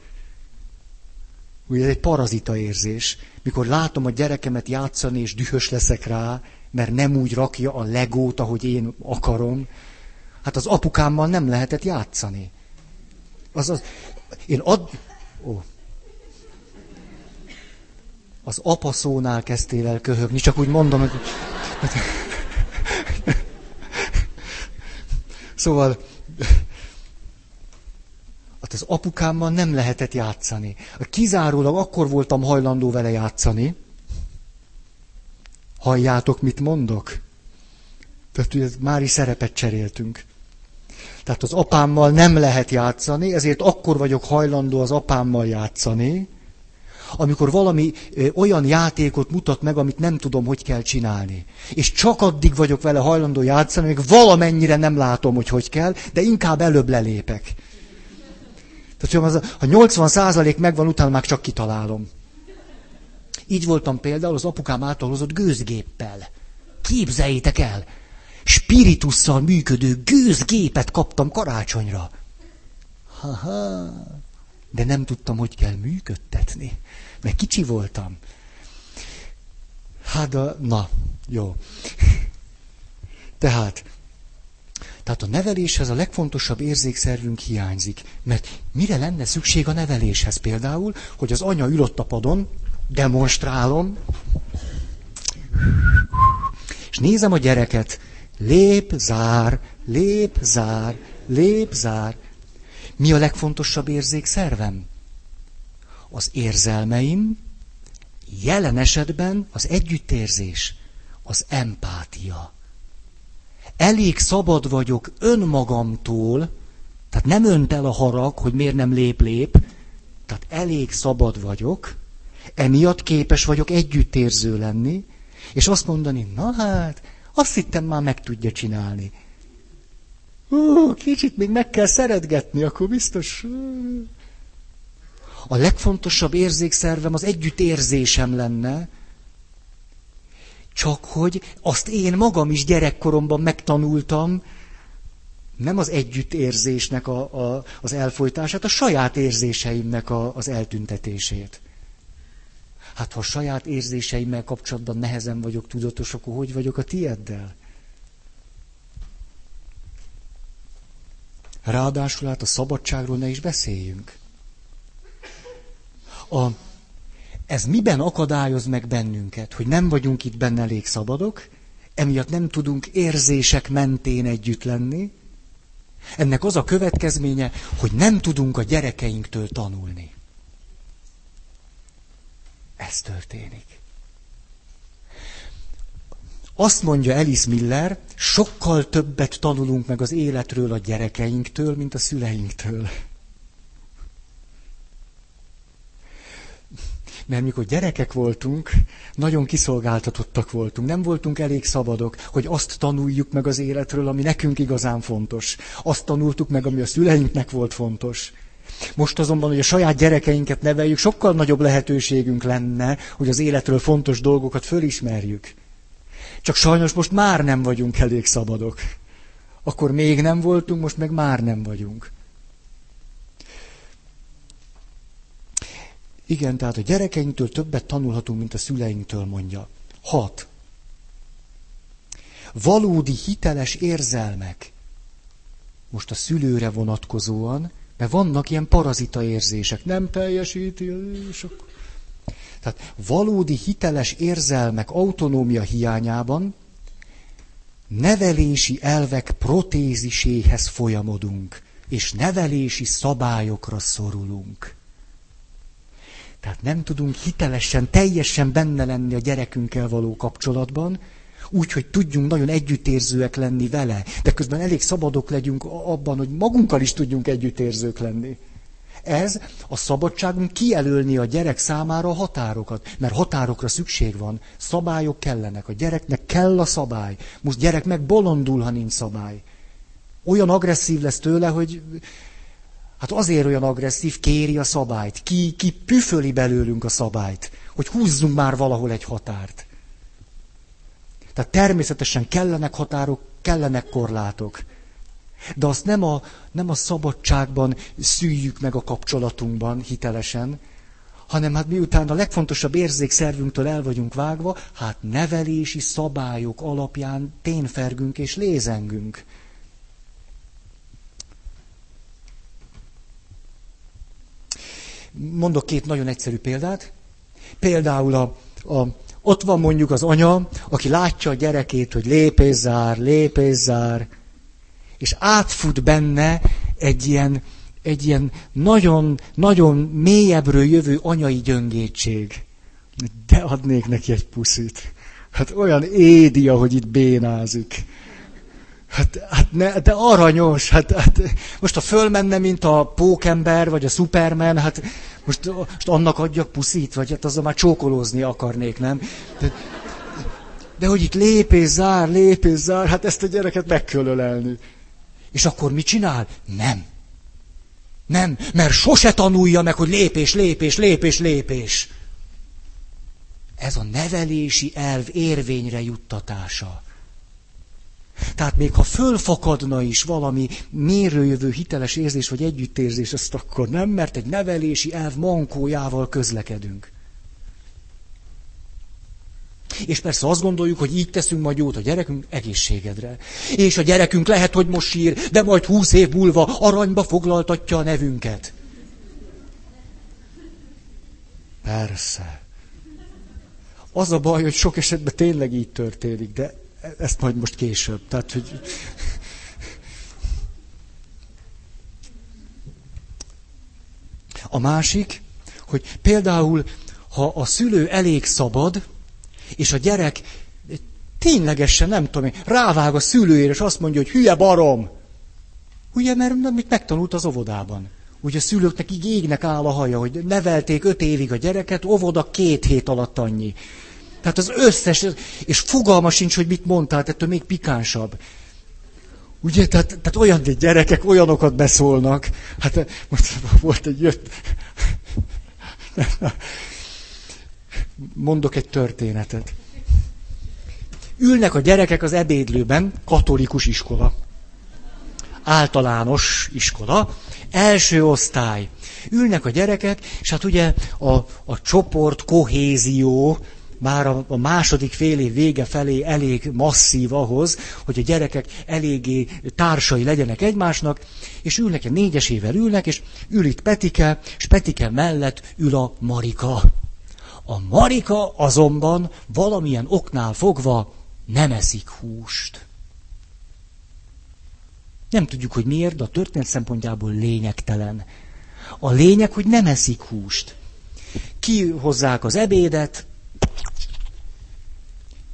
Ugye ez egy parazita érzés. Mikor látom a gyerekemet játszani, és dühös leszek rá, mert nem úgy rakja a legót, ahogy én akarom. Hát az apukámmal nem lehetett játszani. Az, az, én ad... Ó. Az apa szónál kezdtél el köhögni, csak úgy mondom, hogy... Szóval... Hát az apukámmal nem lehetett játszani. Kizárólag akkor voltam hajlandó vele játszani. Halljátok, mit mondok? Tehát már is szerepet cseréltünk. Tehát az apámmal nem lehet játszani, ezért akkor vagyok hajlandó az apámmal játszani, amikor valami olyan játékot mutat meg, amit nem tudom, hogy kell csinálni. És csak addig vagyok vele hajlandó játszani, amíg valamennyire nem látom, hogy hogy kell, de inkább előbb lelépek. Tehát ha nyolcvan százalék megvan, utána már csak kitalálom. Így voltam például az apukám által hozott gőzgéppel. Képzeljétek el! Spiritusszal működő gőzgépet kaptam karácsonyra. Ha-ha. De nem tudtam, hogy kell működtetni, mert kicsi voltam. Hát, a, na, jó. Tehát, tehát a neveléshez a legfontosabb érzékszervünk hiányzik. Mert mire lenne szükség a neveléshez? Például, hogy az anya ülött a padon, demonstrálom, és nézem a gyereket, lép, zár, lép, zár, lép, zár. Mi a legfontosabb érzékszervem? Az érzelmeim, jelen esetben az együttérzés, az empátia. Elég szabad vagyok önmagamtól, tehát nem önt el a harag, hogy miért nem lép, lép, tehát elég szabad vagyok, emiatt képes vagyok együttérző lenni, és azt mondani, na hát, azt hittem már meg tudja csinálni. Hú, kicsit még meg kell szeretgetni, akkor biztos. A legfontosabb érzékszervem az együttérzésem lenne, csak hogy azt én magam is gyerekkoromban megtanultam, nem az együttérzésnek a, a, az elfojtását, a saját érzéseimnek a, az eltüntetését. Hát ha a saját érzéseimmel kapcsolatban nehezen vagyok tudatos, akkor hogy vagyok a tieddel? Ráadásul hát a szabadságról ne is beszéljünk. A, ez miben akadályoz meg bennünket, hogy nem vagyunk itt benne elég szabadok, emiatt nem tudunk érzések mentén együtt lenni. Ennek az a következménye, hogy nem tudunk a gyerekeinktől tanulni. Ez történik. Azt mondja Alice Miller, sokkal többet tanulunk meg az életről a gyerekeinktől, mint a szüleinktől. Mert mikor gyerekek voltunk, nagyon kiszolgáltatottak voltunk, nem voltunk elég szabadok, hogy azt tanuljuk meg az életről, ami nekünk igazán fontos. Azt tanultuk meg, ami a szüleinknek volt fontos. Most azonban, hogy a saját gyerekeinket neveljük, sokkal nagyobb lehetőségünk lenne, hogy az életről fontos dolgokat fölismerjük. Csak sajnos most már nem vagyunk elég szabadok. Akkor még nem voltunk, most meg már nem vagyunk. Igen, tehát a gyerekeinktől többet tanulhatunk, mint a szüleinktől, mondja. Hat. Valódi hiteles érzelmek. Most a szülőre vonatkozóan, mert vannak ilyen parazita érzések. Nem teljesíti. Sok. Tehát valódi hiteles érzelmek autonómia hiányában nevelési elvek protéziséhez folyamodunk, és nevelési szabályokra szorulunk. Tehát nem tudunk hitelesen, teljesen benne lenni a gyerekünkkel való kapcsolatban, úgyhogy tudjunk nagyon együttérzőek lenni vele, de közben elég szabadok legyünk abban, hogy magunkkal is tudjunk együttérzők lenni. Ez a szabadságunk kijelölni a gyerek számára a határokat, mert határokra szükség van, szabályok kellenek, a gyereknek kell a szabály, most gyerek megbolondul, ha nincs szabály. Olyan agresszív lesz tőle, hogy... Hát azért olyan agresszív, kéri a szabályt, ki, ki püföli belőlünk a szabályt, hogy húzzunk már valahol egy határt. Tehát természetesen kellenek határok, kellenek korlátok. De azt nem a, nem a szabadságban szűjjük meg a kapcsolatunkban hitelesen, hanem hát miután a legfontosabb érzékszervünktől el vagyunk vágva, hát nevelési szabályok alapján tényfergünk és lézengünk. Mondok két nagyon egyszerű példát. Például a, a, ott van mondjuk az anya, aki látja a gyerekét, hogy lépészár, lépészár, és átfut benne egy ilyen, egy ilyen nagyon, nagyon mélyebbről jövő anyai gyöngétség. De adnék neki egy puszit. Hát olyan édi, ahogy itt bénázik. Hát, hát ne, de aranyos, hát, hát most ha fölmenne, mint a pókember, vagy a Superman, hát most, most annak adjak puszit, vagy hát azzal már csókolózni akarnék, nem? De, de hogy itt lépés zár, lépés zár, hát ezt a gyereket meg kell ölelni. És akkor mit csinál? Nem. Nem, mert sose tanulja meg, hogy lépés, lépés, lépés, lépés. Ez a nevelési elv érvényre juttatása. Tehát még ha fölfakadna is valami mérőjövő hiteles érzés vagy együttérzés, ezt akkor nem, mert egy nevelési elv mankójával közlekedünk. És persze azt gondoljuk, hogy így teszünk majd jót a gyerekünk egészségedre. És a gyerekünk lehet, hogy most sír, de majd húsz év múlva aranyba foglaltatja a nevünket. Persze. Az a baj, hogy sok esetben tényleg így történik, de... Ezt majd most később. Tehát, hogy... A másik, hogy például, ha a szülő elég szabad, és a gyerek ténylegesen, nem tudom én, rávág a szülőjére, és azt mondja, hogy hülye barom. Ugye, mert mit megtanult az óvodában. Ugye a szülőknek így égnek áll a haja, hogy nevelték öt évig a gyereket, óvoda két hét alatt annyi. Tehát az összes, és fogalma sincs, hogy mit mondtál, ettől még pikánsabb. Ugye, tehát, tehát olyan gyerekek olyanokat beszólnak. Hát most volt egy jött... Mondok egy történetet. Ülnek a gyerekek az ebédlőben, katolikus iskola. Általános iskola, első osztály. Ülnek a gyerekek, és hát ugye a, a csoport kohézió, már a második fél év vége felé elég masszív ahhoz, hogy a gyerekek eléggé társai legyenek egymásnak, és ülnek, négyesével ülnek, és ül itt Petike, és Petike mellett ül a Marika. A Marika azonban valamilyen oknál fogva nem eszik húst. Nem tudjuk, hogy miért, de a történet szempontjából lényegtelen. A lényeg, hogy nem eszik húst. Kihozzák az ebédet.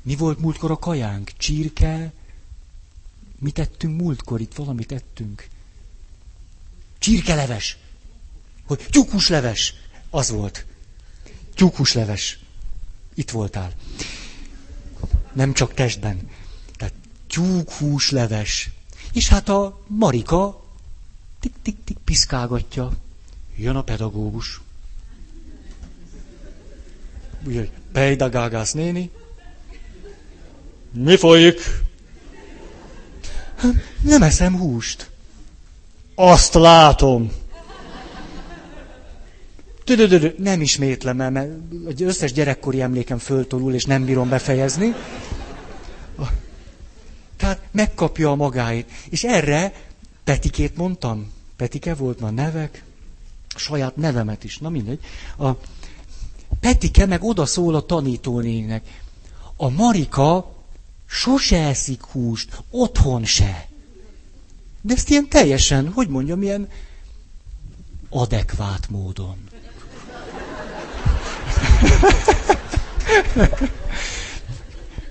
Mi volt múltkor a kajánk? Csirke? Mit ettünk múltkor? Itt valamit ettünk. Csirkeleves. Hogy tyúkusleves. Az volt. tyúkhúsleves. Itt voltál. Nem csak testben. Tehát tyúkhúsleves. És hát a Marika tik-tik-tik piszkálgatja. Jön a pedagógus. Úgyhogy pejdagágász néni. Mi folyik? Nem eszem húst. Azt látom. Dö-dö-dö-dö. Nem ismétlem el, mert az összes gyerekkori emlékem föltorul, és nem bírom befejezni. Tehát megkapja a magáét. És erre Petikét mondtam. Petike volt már nevek. Saját nevemet is. Na mindegy. A Petike meg odaszól a tanítónének. A Marika sose eszik húst. Otthon se. De ezt ilyen teljesen, hogy mondjam, ilyen adekvát módon.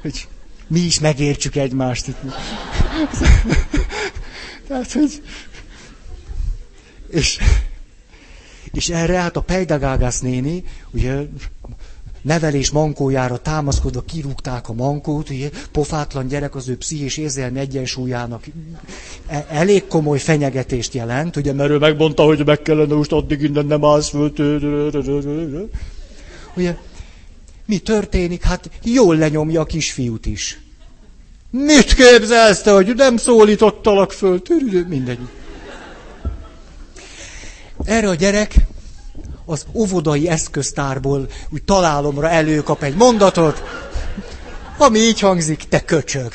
Hogy mi is megértsük egymást itt. Tehát, hogy... És, és erre hát a pejdagágász néni, ugye nevelés mankójára támaszkodva kirúgták a mankót, ugye pofátlan gyerek az ő pszichés érzelmi egyensúlyának elég komoly fenyegetést jelent, ugye, mert ő megmondta, hogy meg kellene most addig innen nem állsz föl. Ugye, mi történik? Hát jól lenyomja a kisfiút is. Mit képzelsz te, hogy nem szólítottalak föl? Mindegy. Erre a gyerek az óvodai eszköztárból úgy találomra előkap egy mondatot, ami így hangzik, te köcsög.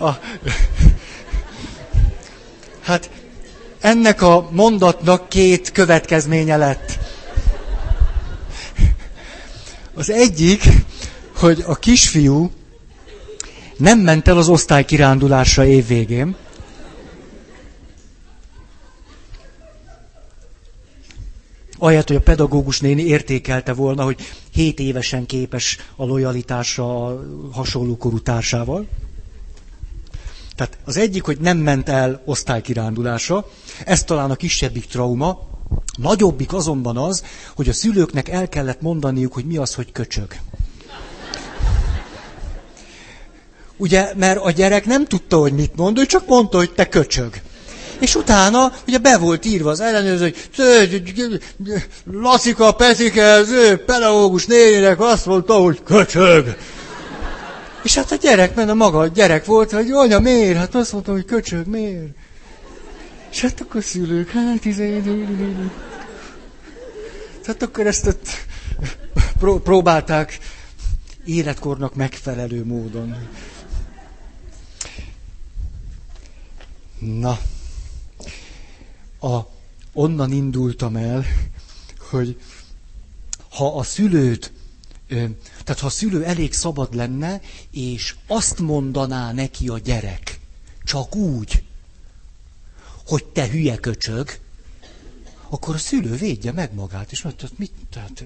A... Hát ennek a mondatnak két következménye lett. Az egyik, hogy a kisfiú nem ment el az osztálykirándulásra évvégén. Ahelyett, hogy a pedagógus néni értékelte volna, hogy hét évesen képes a lojalitásra a hasonló korú társával. Tehát az egyik, hogy nem ment el osztálykirándulásra, ez talán a kisebbik trauma. Nagyobbik azonban az, hogy a szülőknek el kellett mondaniuk, hogy mi az, hogy köcsög. Ugye, mert a gyerek nem tudta, hogy mit mond, ő csak mondta, hogy te köcsög. És utána, ugye be volt írva az ellenőrző, hogy Lassika Petike, az ő pedagógus néninek azt mondta, hogy köcsög. És hát a gyerek, mert a maga gyerek volt, hogy anya, miért? Hát azt mondtam, hogy köcsög, miért? És hát akkor szülők, hát tizenöt. Tehát akkor ezt próbálták életkornak megfelelő módon. Na, a, onnan indultam el, hogy ha a szülőt, tehát ha a szülő elég szabad lenne, és azt mondaná neki a gyerek, csak úgy, hogy te hülye köcsög, akkor a szülő védje meg magát, és mondja, hát mit, tehát...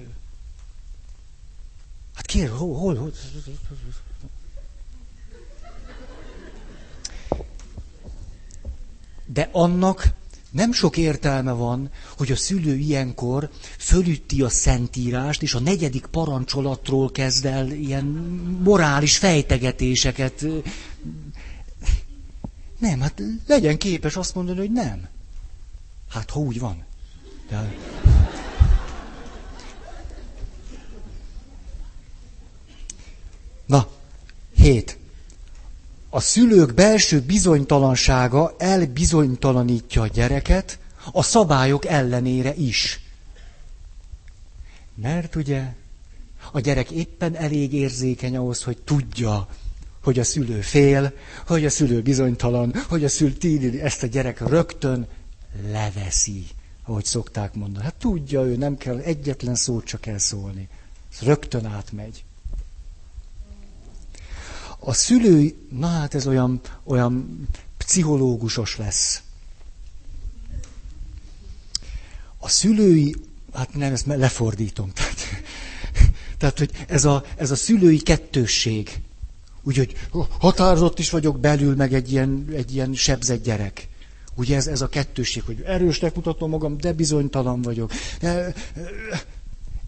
Hát kér, hol, hol, hol... De annak nem sok értelme van, hogy a szülő ilyenkor fölütti a Szentírást, és a negyedik parancsolatról kezd el ilyen morális fejtegetéseket... Nem, hát legyen képes azt mondani, hogy nem. Hát, ha úgy van. De... Na, hét. A szülők belső bizonytalansága elbizonytalanítja a gyereket a szabályok ellenére is. Mert ugye a gyerek éppen elég érzékeny ahhoz, hogy tudja, hogy a szülő fél, hogy a szülő bizonytalan, hogy a szülő tíli, ezt a gyerek rögtön leveszi, ahogy szokták mondani. Hát tudja ő, nem kell egyetlen szót csak elszólni. Ez rögtön átmegy. A szülő, na hát ez olyan, olyan pszichológusos lesz. A szülői, hát nem, ezt lefordítom, tehát... Tehát, hogy ez a, ez a szülői kettősség. Úgyhogy határozott is vagyok belül, meg egy ilyen, egy ilyen sebzett gyerek. Ugye ez, ez a kettősség, hogy erősnek mutatom magam, de bizonytalan vagyok.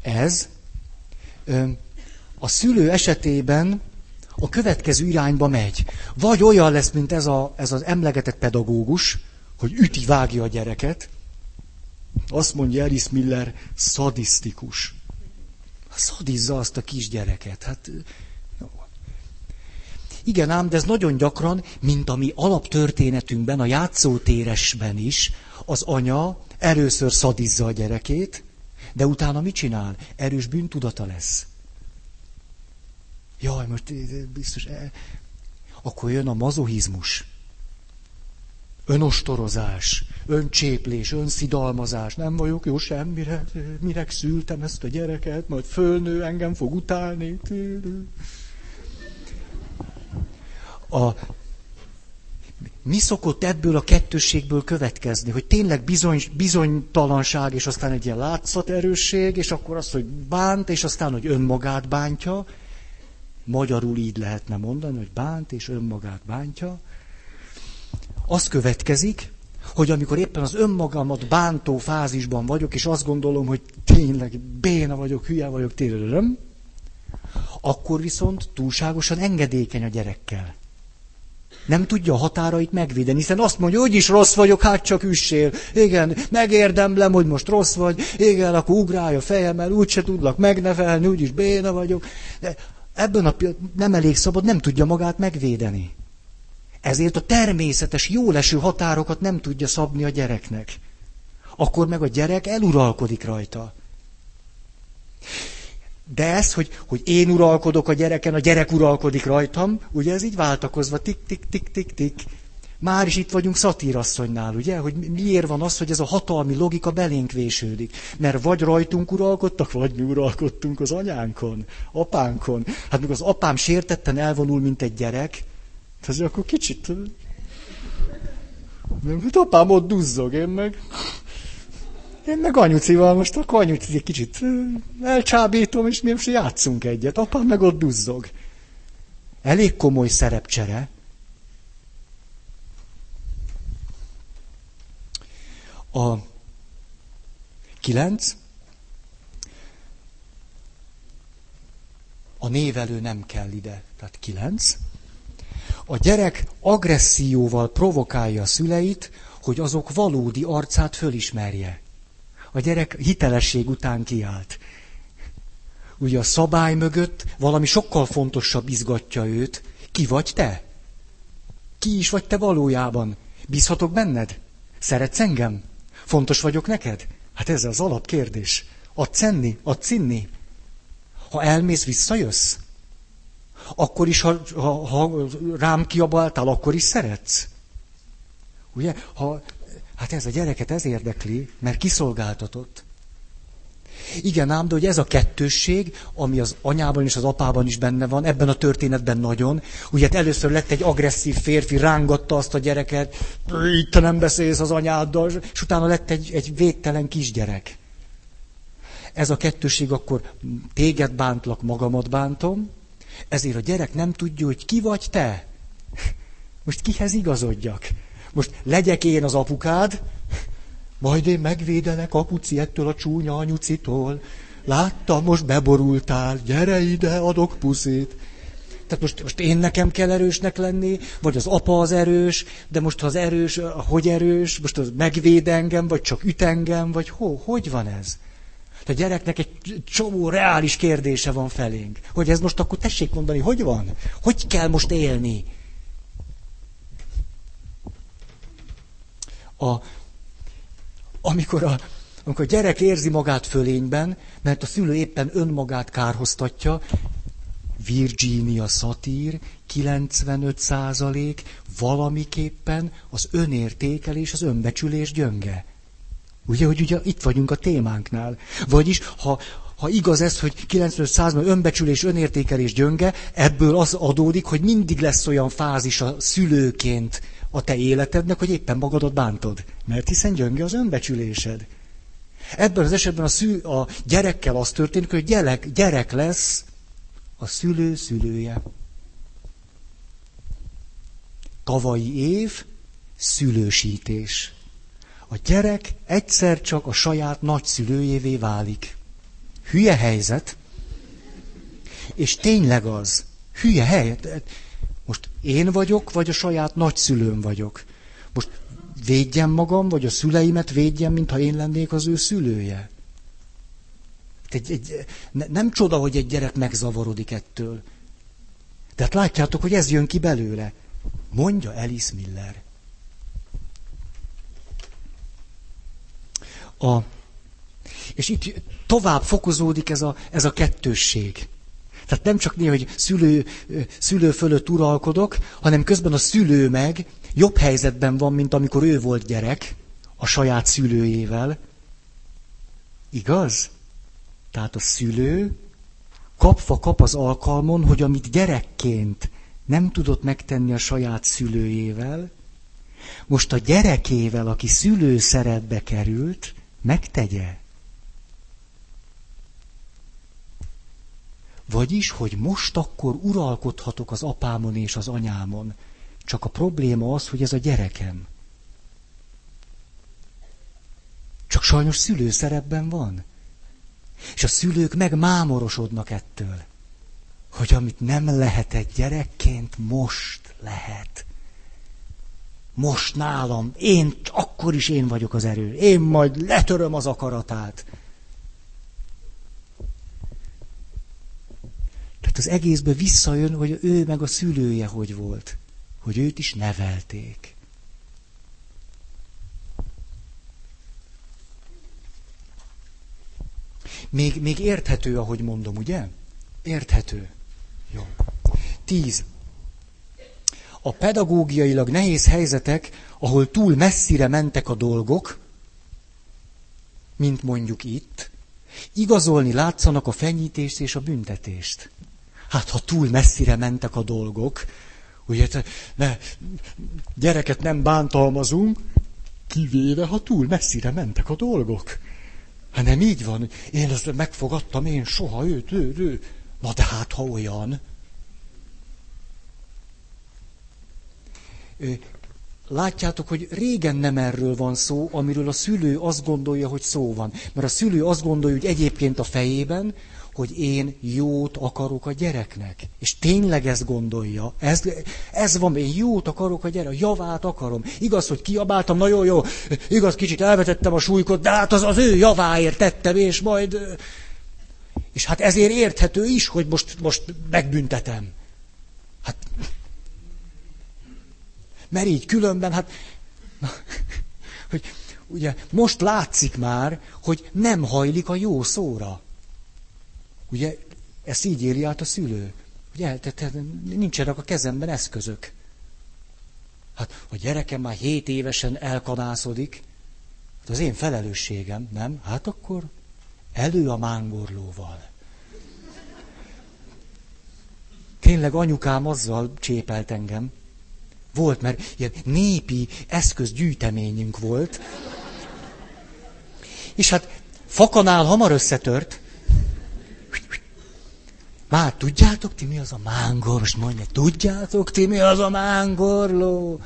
Ez a szülő esetében a következő irányba megy. Vagy olyan lesz, mint ez, a, ez az emlegetett pedagógus, hogy üti, vágja a gyereket. Azt mondja Alice Miller, szadisztikus. Szadizza azt a kisgyereket. Hát, jó. Igen ám, de ez nagyon gyakran, mint a mi alaptörténetünkben, a játszótéresben is, az anya először szadizza a gyerekét, de utána mit csinál? Erős bűntudata lesz. Jaj, most biztos... El... Akkor jön a mazochizmus. Önostorozás, öncséplés, önszidalmazás. Nem vagyok jó semmire, minek szültem ezt a gyereket, majd fölnő, engem fog utálni. A... Mi szokott ebből a kettősségből következni? Hogy tényleg bizony, bizonytalanság, és aztán egy ilyen látszaterősség, és akkor az, hogy bánt, és aztán, hogy önmagát bántja. Magyarul így lehetne mondani, hogy bánt, és önmagát bántja. Az következik, hogy amikor éppen az önmagamat bántó fázisban vagyok, és azt gondolom, hogy tényleg béna vagyok, hülye vagyok, tényleg, akkor viszont túlságosan engedékeny a gyerekkel. Nem tudja a határait megvédeni, hiszen azt mondja, hogy is rossz vagyok, hát csak üssél. Igen, megérdemlem, hogy most rossz vagy. Igen, akkor ugrálj a fejemmel, úgyse tudlak megnevelni, úgyis béna vagyok. De ebben a pillanatban nem elég szabad, nem tudja magát megvédeni. Ezért a természetes, jóleső határokat nem tudja szabni a gyereknek. Akkor meg a gyerek eluralkodik rajta. De ez, hogy, hogy én uralkodok a gyereken, a gyerek uralkodik rajtam, ugye ez így váltakozva, tik-tik-tik-tik-tik. Már is itt vagyunk Szatírasszonynál, ugye, hogy miért van az, hogy ez a hatalmi logika belénk vésődik. Mert vagy rajtunk uralkodtak, vagy mi uralkodtunk az anyánkon, apánkon. Hát mikor az apám sértetten elvonul, mint egy gyerek, tehát akkor kicsit... Hát apám ott duzzog, én meg... Én meg anyucival most akkor anyucit egy kicsit elcsábítom, és mi most játszunk egyet. Apám meg ott duzzog. Elég komoly szerepcsere. A kilenc. A névelő nem kell ide. Tehát kilenc. A gyerek agresszióval provokálja a szüleit, hogy azok valódi arcát fölismerje. A gyerek hitelesség után kiállt. Ugye a szabály mögött valami sokkal fontosabb izgatja őt. Ki vagy te? Ki is vagy te valójában? Bízhatok benned? Szeretsz engem? Fontos vagyok neked? Hát ez az alapkérdés. Adsz enni? Adsz inni? Ha elmész, visszajössz? Akkor is, ha, ha, ha rám kiabáltál, akkor is szeretsz? Ugye? Ha... Hát ez a gyereket ez érdekli, mert kiszolgáltatott. Igen ám, de hogy ez a kettősség, ami az anyában és az apában is benne van, ebben a történetben nagyon. Ugye hát először lett egy agresszív férfi, rángatta azt a gyereket, itt te nem beszélsz az anyáddal, és utána lett egy, egy végtelen kisgyerek. Ez a kettősség akkor téged bántlak, magamat bántom, ezért a gyerek nem tudja, hogy ki vagy te. Most kihez igazodjak? Most legyek én az apukád, majd én megvédelek apuci ettől a csúnya anyucitól. Láttam, most beborultál, gyere ide, adok puszit. Tehát most, most én nekem kell erősnek lenni, vagy az apa az erős, de most ha az erős, hogy erős, most az megvéd engem, vagy csak üt engem, vagy ho, hogy van ez? A gyereknek egy csomó reális kérdése van felénk, hogy ez most akkor tessék mondani, hogy van? Hogy kell most élni? A, amikor, a, amikor a gyerek érzi magát fölényben, mert a szülő éppen önmagát kárhoztatja, Virginia Satir, kilencvenöt százalék valamiképpen az önértékelés, az önbecsülés gyönge. Ugye, hogy ugye itt vagyunk a témánknál. Vagyis, ha, ha igaz ez, hogy kilencvenöt százalék önbecsülés, önértékelés gyönge, ebből az adódik, hogy mindig lesz olyan fázis a szülőként, a te életednek, hogy éppen magadat bántod. Mert hiszen gyönge az önbecsülésed. Ebben az esetben a, szül, a gyerekkel az történik, hogy gyerek, gyerek lesz a szülő szülője. Tavalyi év, szülősítés. A gyerek egyszer csak a saját nagyszülőjévé válik. Hülye helyzet, és tényleg az. Hülye helyzet. Most én vagyok, vagy a saját nagyszülőm vagyok? Most védjem magam, vagy a szüleimet védjem, mintha én lennék az ő szülője? Egy, egy, ne, nem csoda, hogy egy gyerek megzavarodik ettől. De hát látjátok, hogy ez jön ki belőle. Mondja Alice Miller. A, és itt tovább fokozódik ez a, ez a kettősség. Tehát nem csak néha, hogy szülő, szülő fölött uralkodok, hanem közben a szülő meg jobb helyzetben van, mint amikor ő volt gyerek a saját szülőjével. Igaz? Tehát a szülő kapva kap az alkalmon, hogy amit gyerekként nem tudott megtenni a saját szülőjével, most a gyerekével, aki szülőszerepbe került, megtegye. Vagyis, hogy most akkor uralkodhatok az apámon és az anyámon. Csak a probléma az, hogy ez a gyerekem. Csak sajnos szülőszerepben van. És a szülők megmámorosodnak ettől, hogy amit nem lehetett gyerekként, most lehet. Most nálam, én, akkor is én vagyok az erő. Én majd letöröm az akaratát. Tehát az egészből visszajön, hogy ő meg a szülője hogy volt. Hogy őt is nevelték. Még, még érthető, ahogy mondom, ugye? Érthető. Jó. Tíz. A pedagógiailag nehéz helyzetek, ahol túl messzire mentek a dolgok, mint mondjuk itt, igazolni látszanak a fenyítést és a büntetést. Hát, ha túl messzire mentek a dolgok, ugye, ne, gyereket nem bántalmazunk, kivéve, ha túl messzire mentek a dolgok. Hát nem így van, én ezt megfogadtam, én soha őt, ő, ő. Na de hát, ha olyan... Látjátok, hogy régen nem erről van szó, amiről a szülő azt gondolja, hogy szó van. Mert a szülő azt gondolja, hogy egyébként a fejében, hogy én jót akarok a gyereknek. És tényleg ezt gondolja. Ez, ez van, én jót akarok a gyereknek, javát akarom. Igaz, hogy kiabáltam, na jó, jó, igaz, kicsit elvetettem a súlykot, de hát az, az ő javáért tettem, és majd... És hát ezért érthető is, hogy most, most megbüntetem. Hát... Mert így különben, hát, na, hogy ugye most látszik már, hogy nem hajlik a jó szóra. Ugye, ezt így éli át a szülő. Ugye, tehát nincsenek a kezemben eszközök. Hát, a gyerekem már hét évesen elkanászodik, hát az én felelősségem, nem? Hát akkor elő a mángorlóval. Tényleg anyukám azzal csépelt engem. Volt, mert ilyen népi eszközgyűjteményünk volt. És hát fakanál hamar összetört. Már tudjátok ti, mi az a mángor? Most mondja, tudjátok ti, mi az a mángorló?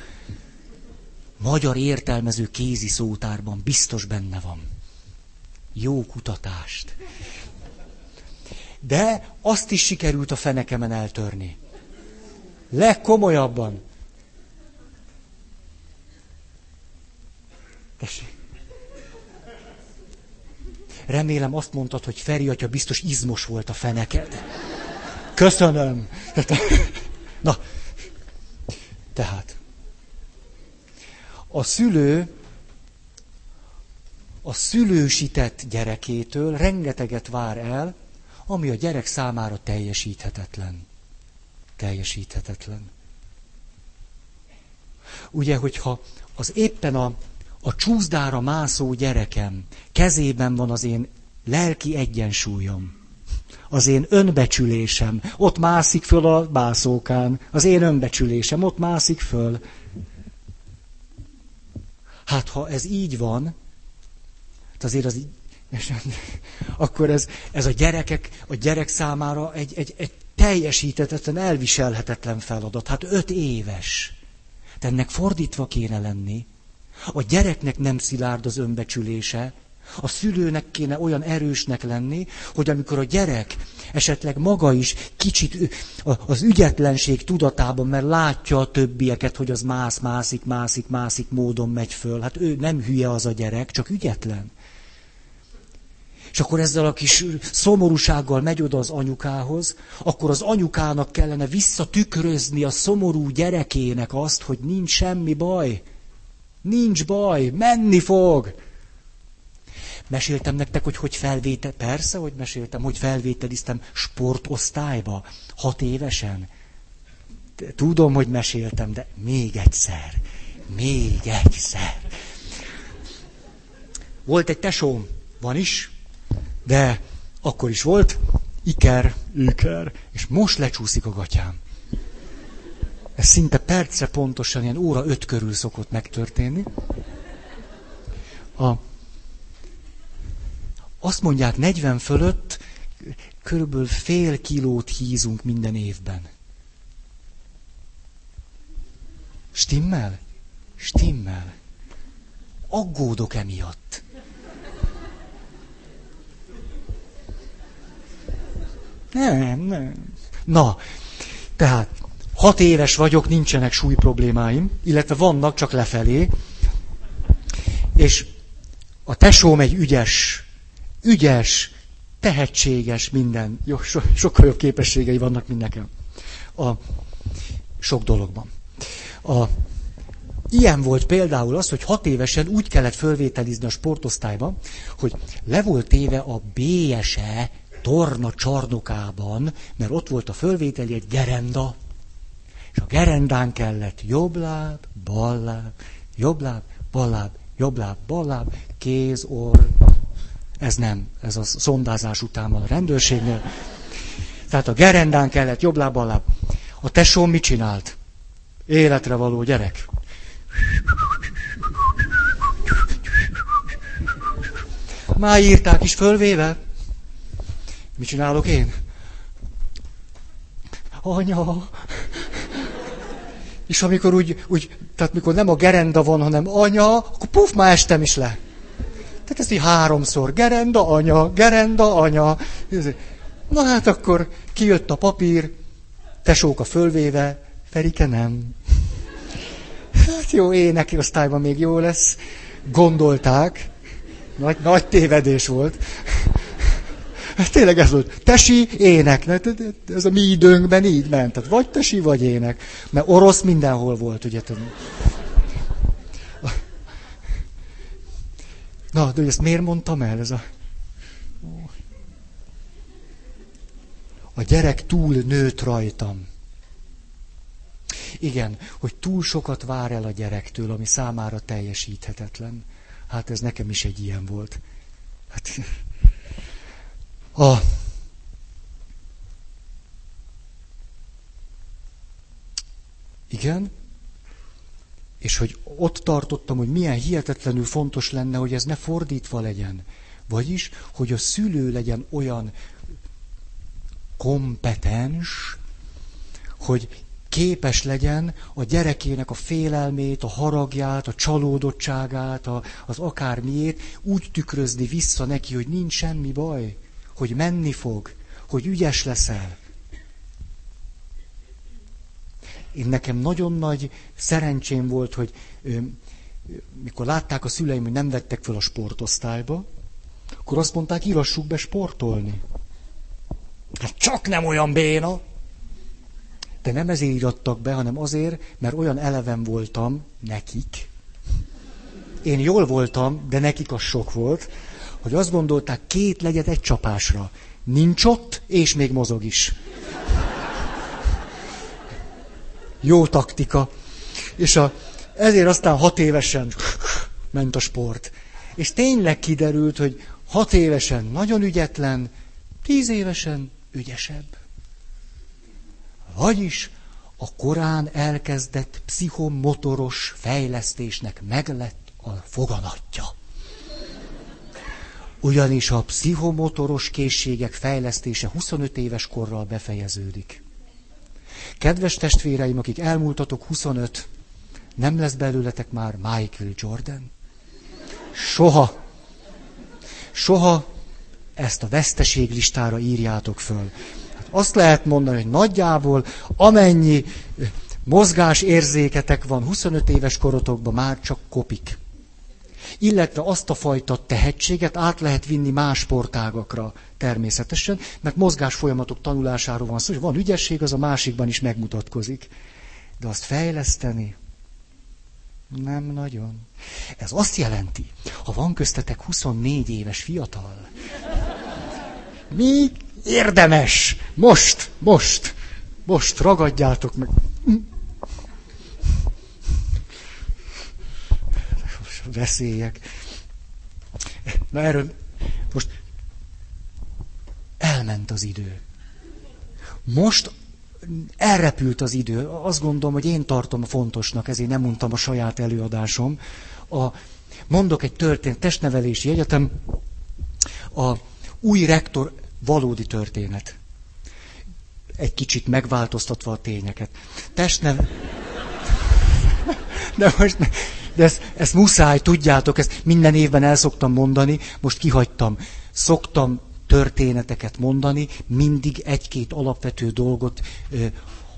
Magyar értelmező kézi szótárban biztos benne van. Jó kutatást. De azt is sikerült a fenekemen eltörni. Legkomolyabban. Remélem azt mondtad, hogy Feri atya biztos izmos volt a feneked. Köszönöm. Na, tehát. A szülő a szülősített gyerekétől rengeteget vár el, ami a gyerek számára teljesíthetetlen. Teljesíthetetlen. Ugye, hogyha az éppen a A csúszdára mászó gyerekem, kezében van az én lelki egyensúlyom, az én önbecsülésem, ott mászik föl a mászókán, az én önbecsülésem, ott mászik föl. Hát ha ez így van, azért az És akkor ez, ez a gyerekek, a gyerek számára egy, egy, egy teljesíthetetlen, elviselhetetlen feladat. Hát öt éves. De ennek fordítva kéne lenni. A gyereknek nem szilárd az önbecsülése, a szülőnek kéne olyan erősnek lenni, hogy amikor a gyerek esetleg maga is kicsit az ügyetlenség tudatában, mert látja a többieket, hogy az mász, mászik, mászik, mászik módon megy föl. Hát ő nem hülye az a gyerek, csak ügyetlen. És akkor ezzel a kis szomorúsággal megy oda az anyukához, akkor az anyukának kellene visszatükrözni a szomorú gyerekének azt, hogy nincs semmi baj, nincs baj, menni fog. Meséltem nektek, hogy hogy felvétel, persze, hogy meséltem, hogy felvételiztem sportosztályba, hat évesen. Tudom, hogy meséltem, de még egyszer, még egyszer. Volt egy tesóm, van is, de akkor is volt, iker, iker, és most lecsúszik a gatyám. Ez szinte percre pontosan, ilyen óra öt körül szokott megtörténni. A Azt mondják, negyven fölött körülbelül fél kilót hízunk minden évben. Stimmel? Stimmel. Aggódok emiatt. Nem, nem. Na, tehát hat éves vagyok, nincsenek súly problémáim, illetve vannak, csak lefelé. És a tesóm egy ügyes... Ügyes, tehetséges, minden. Jó, so, sokkal jobb képességei vannak, mint nekem. A, sok dologban. A, ilyen volt például az, hogy hat évesen úgy kellett fölvételizni a sportosztályba, hogy le volt téve a bé es e torna csarnokában, mert ott volt a fölvételi egy gerenda, és a gerendán kellett jobb láb, bal láb, jobb láb, bal láb, jobb láb, bal láb, kéz, orr. Ez nem, ez a szondázás után van a rendőrségnél. Tehát a gerendán kellett, jobb láb, bal láb. A tesóm mit csinált? Életre való gyerek. Már írták is fölvéve. Mit csinálok én? Anya! És amikor úgy, úgy, tehát mikor nem a gerenda van, hanem anya, akkor puf, már estem is le. Tehát ez így háromszor, gerenda, anya, gerenda, anya. Na hát akkor kijött a papír, tesóka fölvéve, Ferike nem. Hát jó, éneki osztályban még jó lesz. Gondolták, nagy, nagy tévedés volt. Tényleg ez volt, tesi, ének. Ez a mi időnkben így ment, tehát vagy tesi, vagy ének. Mert orosz mindenhol volt, ugye tudom. Na, de ezt miért mondtam el? Ez a... a gyerek túl nőtt rajtam. Igen, hogy túl sokat vár el a gyerektől, ami számára teljesíthetetlen. Hát ez nekem is egy ilyen volt. Hát... A... Igen. És hogy ott tartottam, hogy milyen hihetetlenül fontos lenne, hogy ez ne fordítva legyen. Vagyis, hogy a szülő legyen olyan kompetens, hogy képes legyen a gyerekének a félelmét, a haragját, a csalódottságát, a, az akármiét úgy tükrözni vissza neki, hogy nincs semmi baj, hogy menni fog, hogy ügyes leszel. Én nekem nagyon nagy szerencsém volt, hogy ö, mikor látták a szüleim, hogy nem vettek fel a sportosztályba, akkor azt mondták, írassuk be sportolni. Hát csak nem olyan béna! De nem ezért irattak be, hanem azért, mert olyan eleven voltam nekik. Én jól voltam, de nekik az sok volt, hogy azt gondolták, két legyet egy csapásra. Nincs ott, és még mozog is. Jó taktika. És a, ezért aztán hat évesen ment a sport. És tényleg kiderült, hogy hat évesen nagyon ügyetlen, tíz évesen ügyesebb. Vagyis a korán elkezdett pszichomotoros fejlesztésnek meglett a foganatja. ugyanis a pszichomotoros készségek fejlesztése huszonöt éves korral befejeződik. Kedves testvéreim, akik elmúltatok huszonöt, nem lesz belőletek már Michael Jordan? Soha! Soha ezt a veszteséglistára írjátok föl. Hát azt lehet mondani, hogy nagyjából amennyi mozgásérzéketek van huszonöt éves korotokban, már csak kopik. Illetve azt a fajta tehetséget át lehet vinni más sportágakra természetesen, mert mozgás folyamatok tanulásáról van szó, és van ügyesség, az a másikban is megmutatkozik. De azt fejleszteni nem nagyon. Ez azt jelenti, ha van köztetek huszonnégy éves fiatal, mi érdemes? Most, most, most ragadjátok meg. Veszélyek. Na erről most elment az idő. Most elrepült az idő. Azt gondolom, hogy én tartom a fontosnak, ezért nem mondtam a saját előadásom. A, mondok egy történet, testnevelési egyetem, a új rektor valódi történet. Egy kicsit megváltoztatva a tényeket. Testnev... De most... De ezt, ezt muszáj, tudjátok, ezt minden évben el szoktam mondani, most kihagytam. Szoktam történeteket mondani, mindig egy-két alapvető dolgot ö,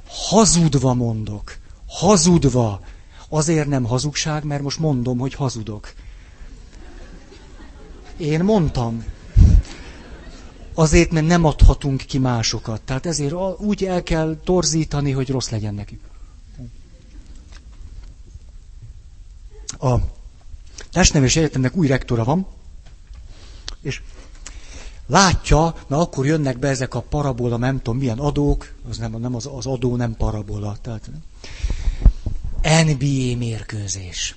hazudva mondok. Hazudva. Azért nem hazugság, mert most mondom, hogy hazudok. Én mondtam. Azért, mert nem adhatunk ki másokat. Tehát ezért úgy el kell torzítani, hogy rossz legyen nekünk. A testnevelési egyetemnek új rektora van, és látja, na akkor jönnek be ezek a parabola, nem tudom milyen adók, az, nem, nem az, az adó nem parabola, tehát en bé á mérkőzés.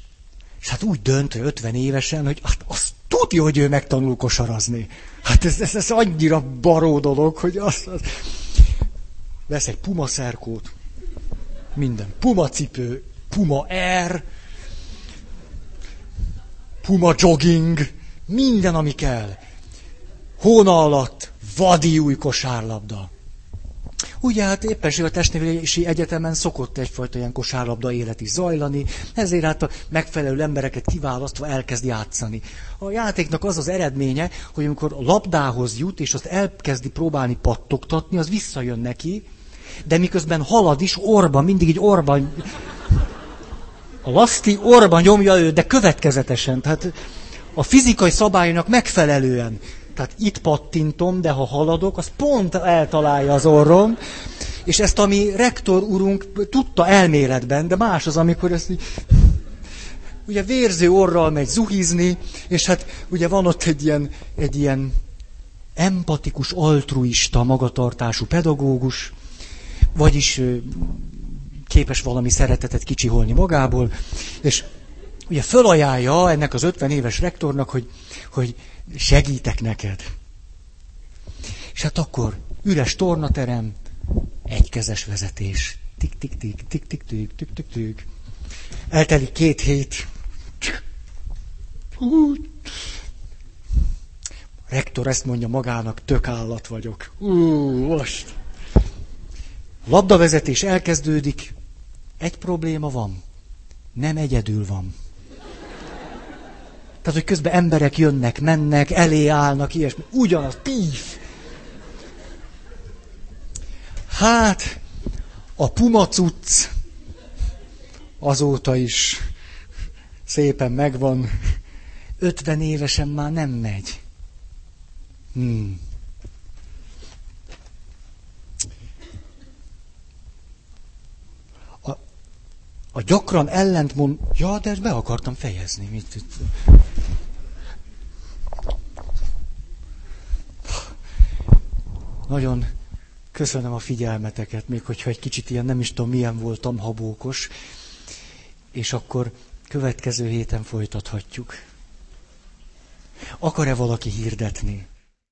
És hát úgy dönt, hogy ötven évesen, hogy hát azt tudja, hogy ő megtanul kosarazni. Hát ez, ez, ez annyira baró dolog, hogy azt, az... Vesz egy puma szerkót, minden puma cipő, puma air, puma jogging, minden, ami kell. Hóna alatt vadi új kosárlabda. Ugye hát éppenség a testnevelési egyetemen szokott egyfajta ilyen kosárlabda élet is zajlani, ezért hát a megfelelő embereket kiválasztva elkezd játszani. A játéknak az az eredménye, hogy amikor a labdához jut, és azt elkezdi próbálni pattogtatni, az visszajön neki, de miközben halad is orba, mindig így orba... A laszti orba nyomja őt, de következetesen, tehát a fizikai szabálynak megfelelően. Tehát itt pattintom, de ha haladok, az pont eltalálja az orrom, és ezt a mi rektor urunk tudta elméletben, de más az, amikor ezt így... Ugye vérző orral megy zuhizni, és hát ugye van ott egy ilyen, egy ilyen empatikus, altruista magatartású pedagógus, vagyis... képes valami szeretetet kicsiholni magából, és ugye fölajánlja ennek az ötven éves rektornak, hogy, hogy segítek neked. És hát akkor üres tornaterem, egykezes vezetés. Tik-tik-tik, tik-tik-tik, tik-tik-tik. Eltelik két hét. Úgy. A rektor ezt mondja magának, tök állat vagyok. Ú, most. Labdavezetés elkezdődik. Egy probléma van. Nem egyedül van. Tehát, hogy közben emberek jönnek, mennek, elé állnak, ilyesmi. Ugyanaz, tíf! Hát, a puma cucc azóta is szépen megvan. ötven évesen már nem megy. Hmm. A gyakran ellentmond... Ja, de ezt be akartam fejezni. Mit, mit. Nagyon köszönöm a figyelmeteket, még hogyha egy kicsit ilyen nem is tudom milyen voltam habókos. És akkor következő héten folytathatjuk. Akar-e valaki hirdetni?